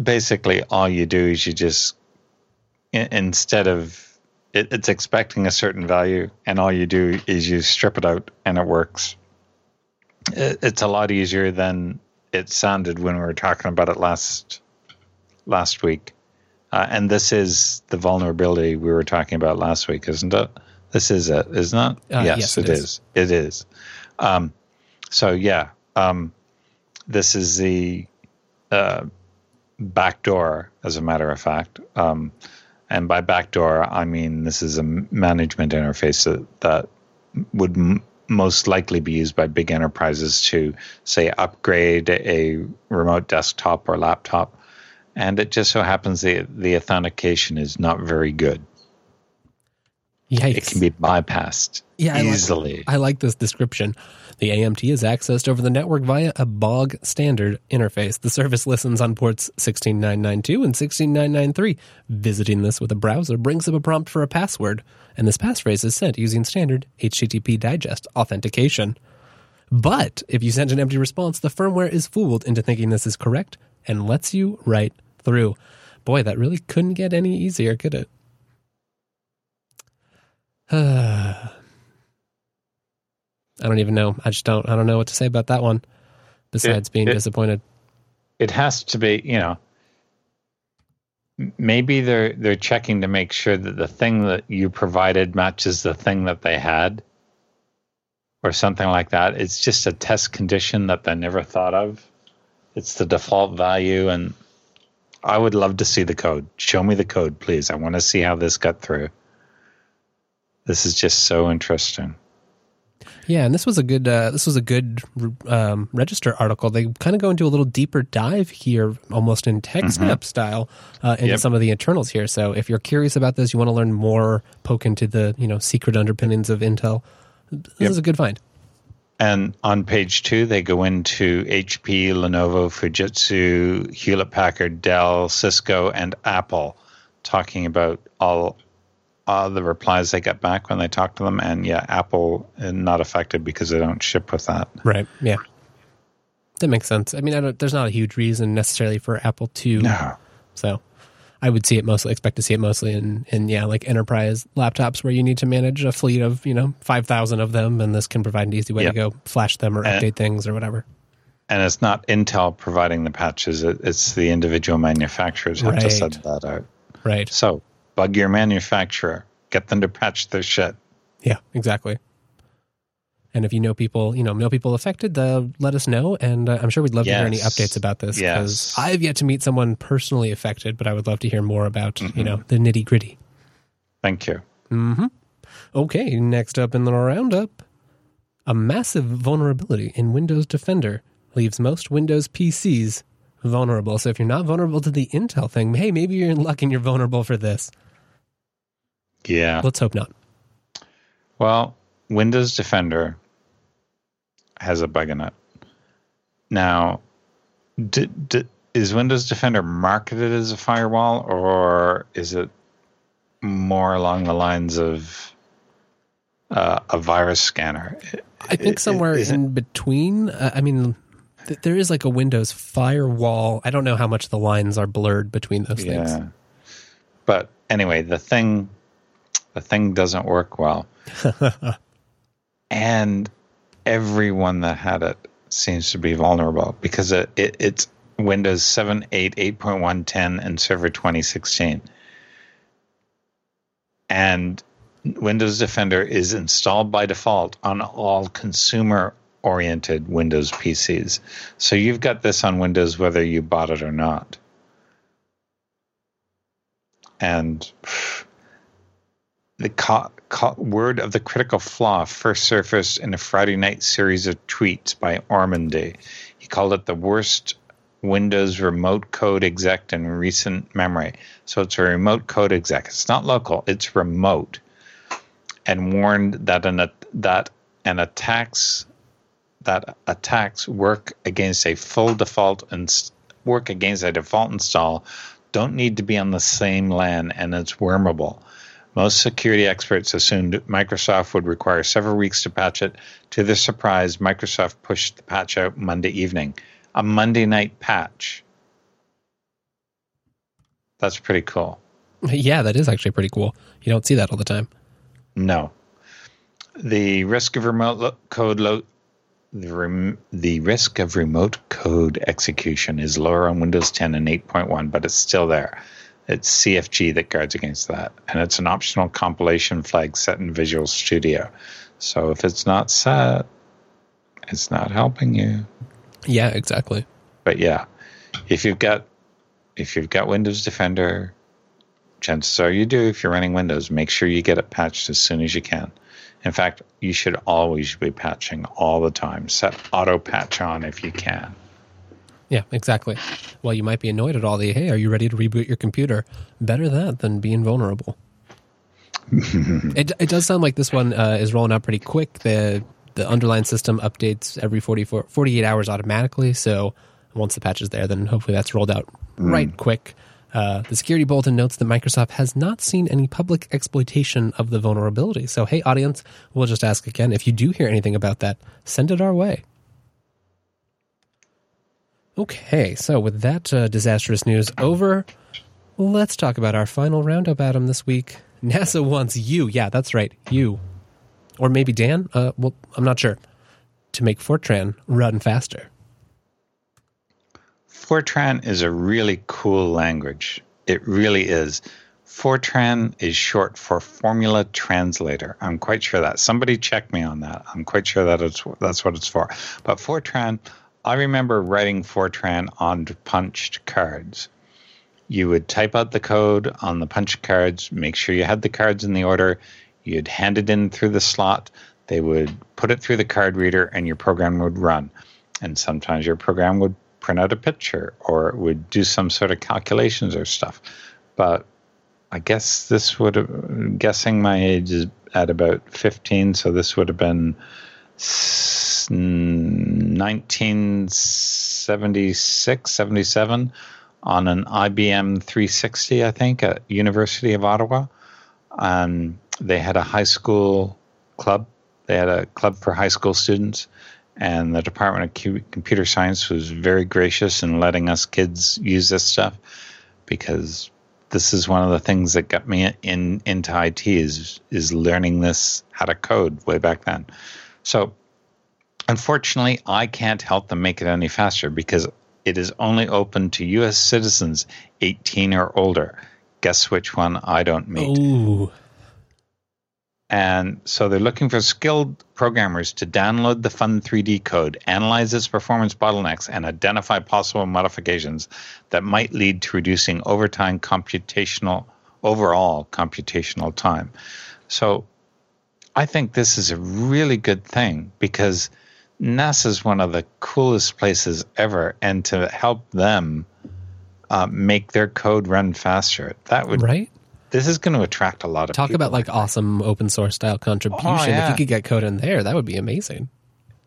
Basically, all you do is you just, instead of, it's expecting a certain value, and all you do is you strip it out, and it works. It's a lot easier than it sounded when we were talking about it last week. And this is the vulnerability we were talking about last week, isn't it? This is it, isn't it? Yes, it is. It is. This is the backdoor, as a matter of fact. And by backdoor, I mean this is a management interface that would most likely be used by big enterprises to, say, upgrade a remote desktop or laptop. And it just so happens the authentication is not very good. Yikes. It can be bypassed easily. I like this description. The AMT is accessed over the network via a bog standard interface. The service listens on ports 16992 and 16993. Visiting this with a browser brings up a prompt for a password, and this passphrase is sent using standard HTTP digest authentication. But if you send an empty response, the firmware is fooled into thinking this is correct and lets you right through. Boy, that really couldn't get any easier, could it? I don't even know. I don't know what to say about that one besides being disappointed. It has to be, you know, maybe they're checking to make sure that the thing that you provided matches the thing that they had or something like that. It's just a test condition that they never thought of. It's the default value, and I would love to see the code. Show me the code, please. I want to see how this got through. This is just so interesting. Yeah, and this was a good Register article. They kind of go into a little deeper dive here, almost in TechSnap style, into some of the internals here. So if you're curious about this, you want to learn more, poke into the secret underpinnings of Intel, this is a good find. And on page two, they go into HP, Lenovo, Fujitsu, Hewlett-Packard, Dell, Cisco, and Apple, talking about all the replies they get back when they talk to them. And yeah, Apple not affected because they don't ship with that. Right, yeah. That makes sense. I mean, there's not a huge reason necessarily for Apple to. No. So I would expect to see it mostly in enterprise laptops where you need to manage a fleet of, 5,000 of them, and this can provide an easy way to go flash them or update things or whatever. And it's not Intel providing the patches. It's the individual manufacturers have to send that out. Right. So bug your manufacturer. Get them to patch their shit. Yeah, exactly. And if you know people, affected, let us know. And I'm sure we'd love to hear any updates about this because I've yet to meet someone personally affected, but I would love to hear more about, the nitty gritty. Thank you. Mm-hmm. Okay, next up in the roundup, a massive vulnerability in Windows Defender leaves most Windows PCs vulnerable. So if you're not vulnerable to the Intel thing, hey, maybe you're in luck and you're vulnerable for this. Yeah. Let's hope not. Well, Windows Defender has a bug in it. Now, is Windows Defender marketed as a firewall, or is it more along the lines of a virus scanner? I think somewhere in between. I mean, there is like a Windows firewall. I don't know how much the lines are blurred between those things. But anyway, the thing doesn't work well. And everyone that had it seems to be vulnerable because it's Windows 7, 8, 8.1, 10, and Server 2016. And Windows Defender is installed by default on all consumer-oriented Windows PCs. So you've got this on Windows whether you bought it or not. And the word of the critical flaw first surfaced in a Friday night series of tweets by Ormandy. He called it the worst Windows remote code exec in recent memory. So it's a remote code exec. It's not local. It's remote. And warned that attacks work against a default install don't need to be on the same LAN, and it's wormable. Most security experts assumed Microsoft would require several weeks to patch it. To their surprise, Microsoft pushed the patch out Monday evening. A Monday night patch. That's pretty cool. Yeah, that is actually pretty cool. You don't see that all the time. No. The risk of remote code execution is lower on Windows 10 and 8.1, but it's still there. It's CFG that guards against that. And it's an optional compilation flag set in Visual Studio. So if it's not set, it's not helping you. Yeah, exactly. But yeah, if you've got Windows Defender, chances are you do if you're running Windows. Make sure you get it patched as soon as you can. In fact, you should always be patching all the time. Set auto patch on if you can. Yeah, exactly. Well, you might be annoyed at all the, hey, are you ready to reboot your computer? Better that than being vulnerable. It does sound like this one is rolling out pretty quick. The underlying system updates every 48 hours automatically. So once the patch is there, then hopefully that's rolled out right quick. The security bulletin notes that Microsoft has not seen any public exploitation of the vulnerability. So, hey, audience, we'll just ask again. If you do hear anything about that, send it our way. Okay, so with that disastrous news over, let's talk about our final roundup, Adam, this week. NASA wants you, yeah, that's right, you, or maybe Dan, well, I'm not sure, to make Fortran run faster. Fortran is a really cool language. It really is. Fortran is short for Formula Translator. I'm quite sure that. Somebody check me on that. I'm quite sure that that's what it's for. But Fortran, I remember writing Fortran on punched cards. You would type out the code on the punched cards, make sure you had the cards in the order, you'd hand it in through the slot, they would put it through the card reader, and your program would run. And sometimes your program would print out a picture, or it would do some sort of calculations or stuff. But I guess guessing my age is at about 15, so this would have been since 1976, 77 on an IBM 360, I think, at University of Ottawa. They had a high school club. They had a club for high school students, and the Department of Computer Science was very gracious in letting us kids use this stuff, because this is one of the things that got me into IT is learning this, how to code way back then. So unfortunately, I can't help them make it any faster because it is only open to U.S. citizens 18 or older. Guess which one I don't meet. Ooh. And so they're looking for skilled programmers to download the Fun3D code, analyze its performance bottlenecks, and identify possible modifications that might lead to reducing overall computational time. So I think this is a really good thing because NASA's one of the coolest places ever, and to help them make their code run faster, that would right. This is going to attract a lot of people. Talk about like awesome open source style contribution. Oh, yeah. If you could get code in there, that would be amazing.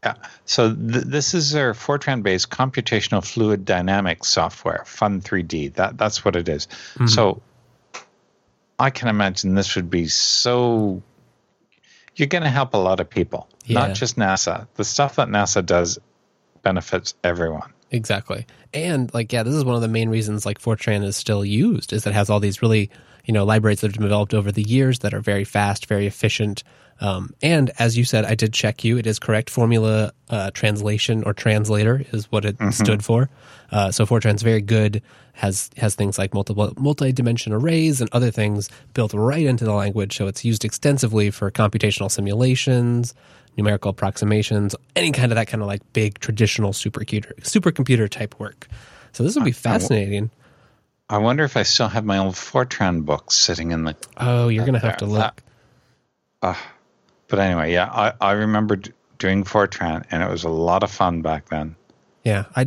Yeah. So this is their Fortran-based computational fluid dynamics software, Fun3D. That's what it is. Mm-hmm. So I can imagine this would be so... You're going to help a lot of people, yeah. Not just NASA. The stuff that NASA does benefits everyone. Exactly. And like, yeah, this is one of the main reasons like Fortran is still used, is it has all these really, you know, libraries that have developed over the years that are very fast, very efficient. And as you said, I did check you. It is correct. Formula translation or translator is what it mm-hmm. stood for. So Fortran's very good, has things like multi-dimension arrays and other things built right into the language. So it's used extensively for computational simulations, numerical approximations, any kind of that kind of like big traditional supercomputer type work. So this would be fascinating. I wonder if I still have my old Fortran books sitting in the... Oh, you're going to have to look. But anyway, yeah, I remember doing Fortran, and it was a lot of fun back then. Yeah, I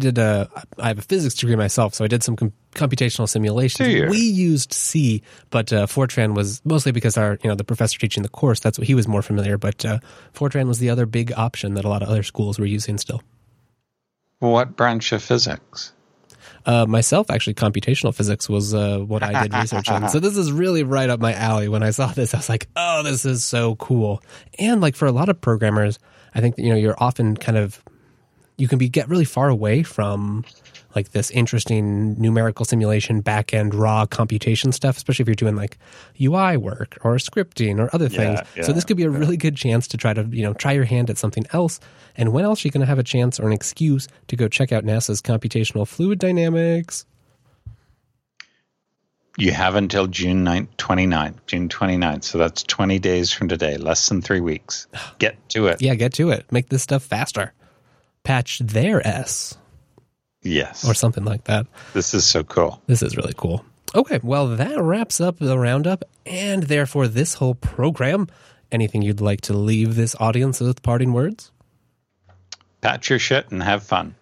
have a physics degree myself, so I did some computational simulations. We used C, but Fortran was mostly because the professor teaching the course, that's what he was more familiar, but Fortran was the other big option that a lot of other schools were using still. What branch of physics? Myself, actually, computational physics was what I did research on. So this is really right up my alley. When I saw this, I was like, oh, this is so cool. And like for a lot of programmers, I think that, you're often kind of, you can get really far away from like this interesting numerical simulation, back-end raw computation stuff, especially if you're doing like UI work or scripting or other things. Yeah, so this could be a really good chance to try to, try your hand at something else. And when else are you going to have a chance or an excuse to go check out NASA's computational fluid dynamics? You have until June 29th. So that's 20 days from today, less than 3 weeks. Get to it. Yeah, get to it. Make this stuff faster. Patch their S. Yes. Or something like that. This is so cool. This is really cool. Okay, well, that wraps up the roundup and therefore this whole program. Anything you'd like to leave this audience with, parting words? Patch your shit and have fun.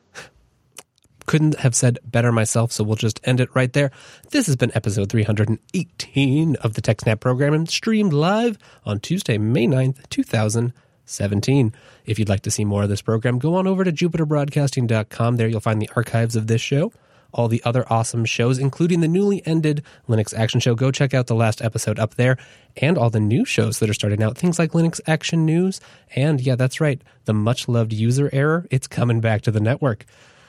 Couldn't have said better myself, so we'll just end it right there. This has been episode 318 of the TechSnap program, streamed live on Tuesday, May 9th, 2017. If you'd like to see more of this program, go on over to jupiterbroadcasting.com. There you'll find the archives of this show, all the other awesome shows, including the newly ended Linux Action Show. Go check out the last episode up there, and all the new shows that are starting out, things like Linux Action News, and yeah, that's right, the much-loved user error. It's coming back to the network.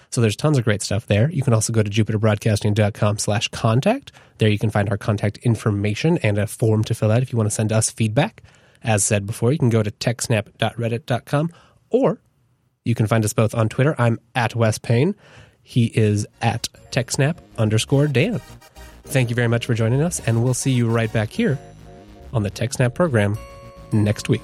So there's tons of great stuff there. You can also go to jupiterbroadcasting.com/contact. There you can find our contact information and a form to fill out if you want to send us feedback. As said before, you can go to techsnap.reddit.com, or you can find us both on Twitter. I'm at Wes Payne. He is at techsnap_Dan. Thank you very much for joining us, and we'll see you right back here on the TechSnap program next week.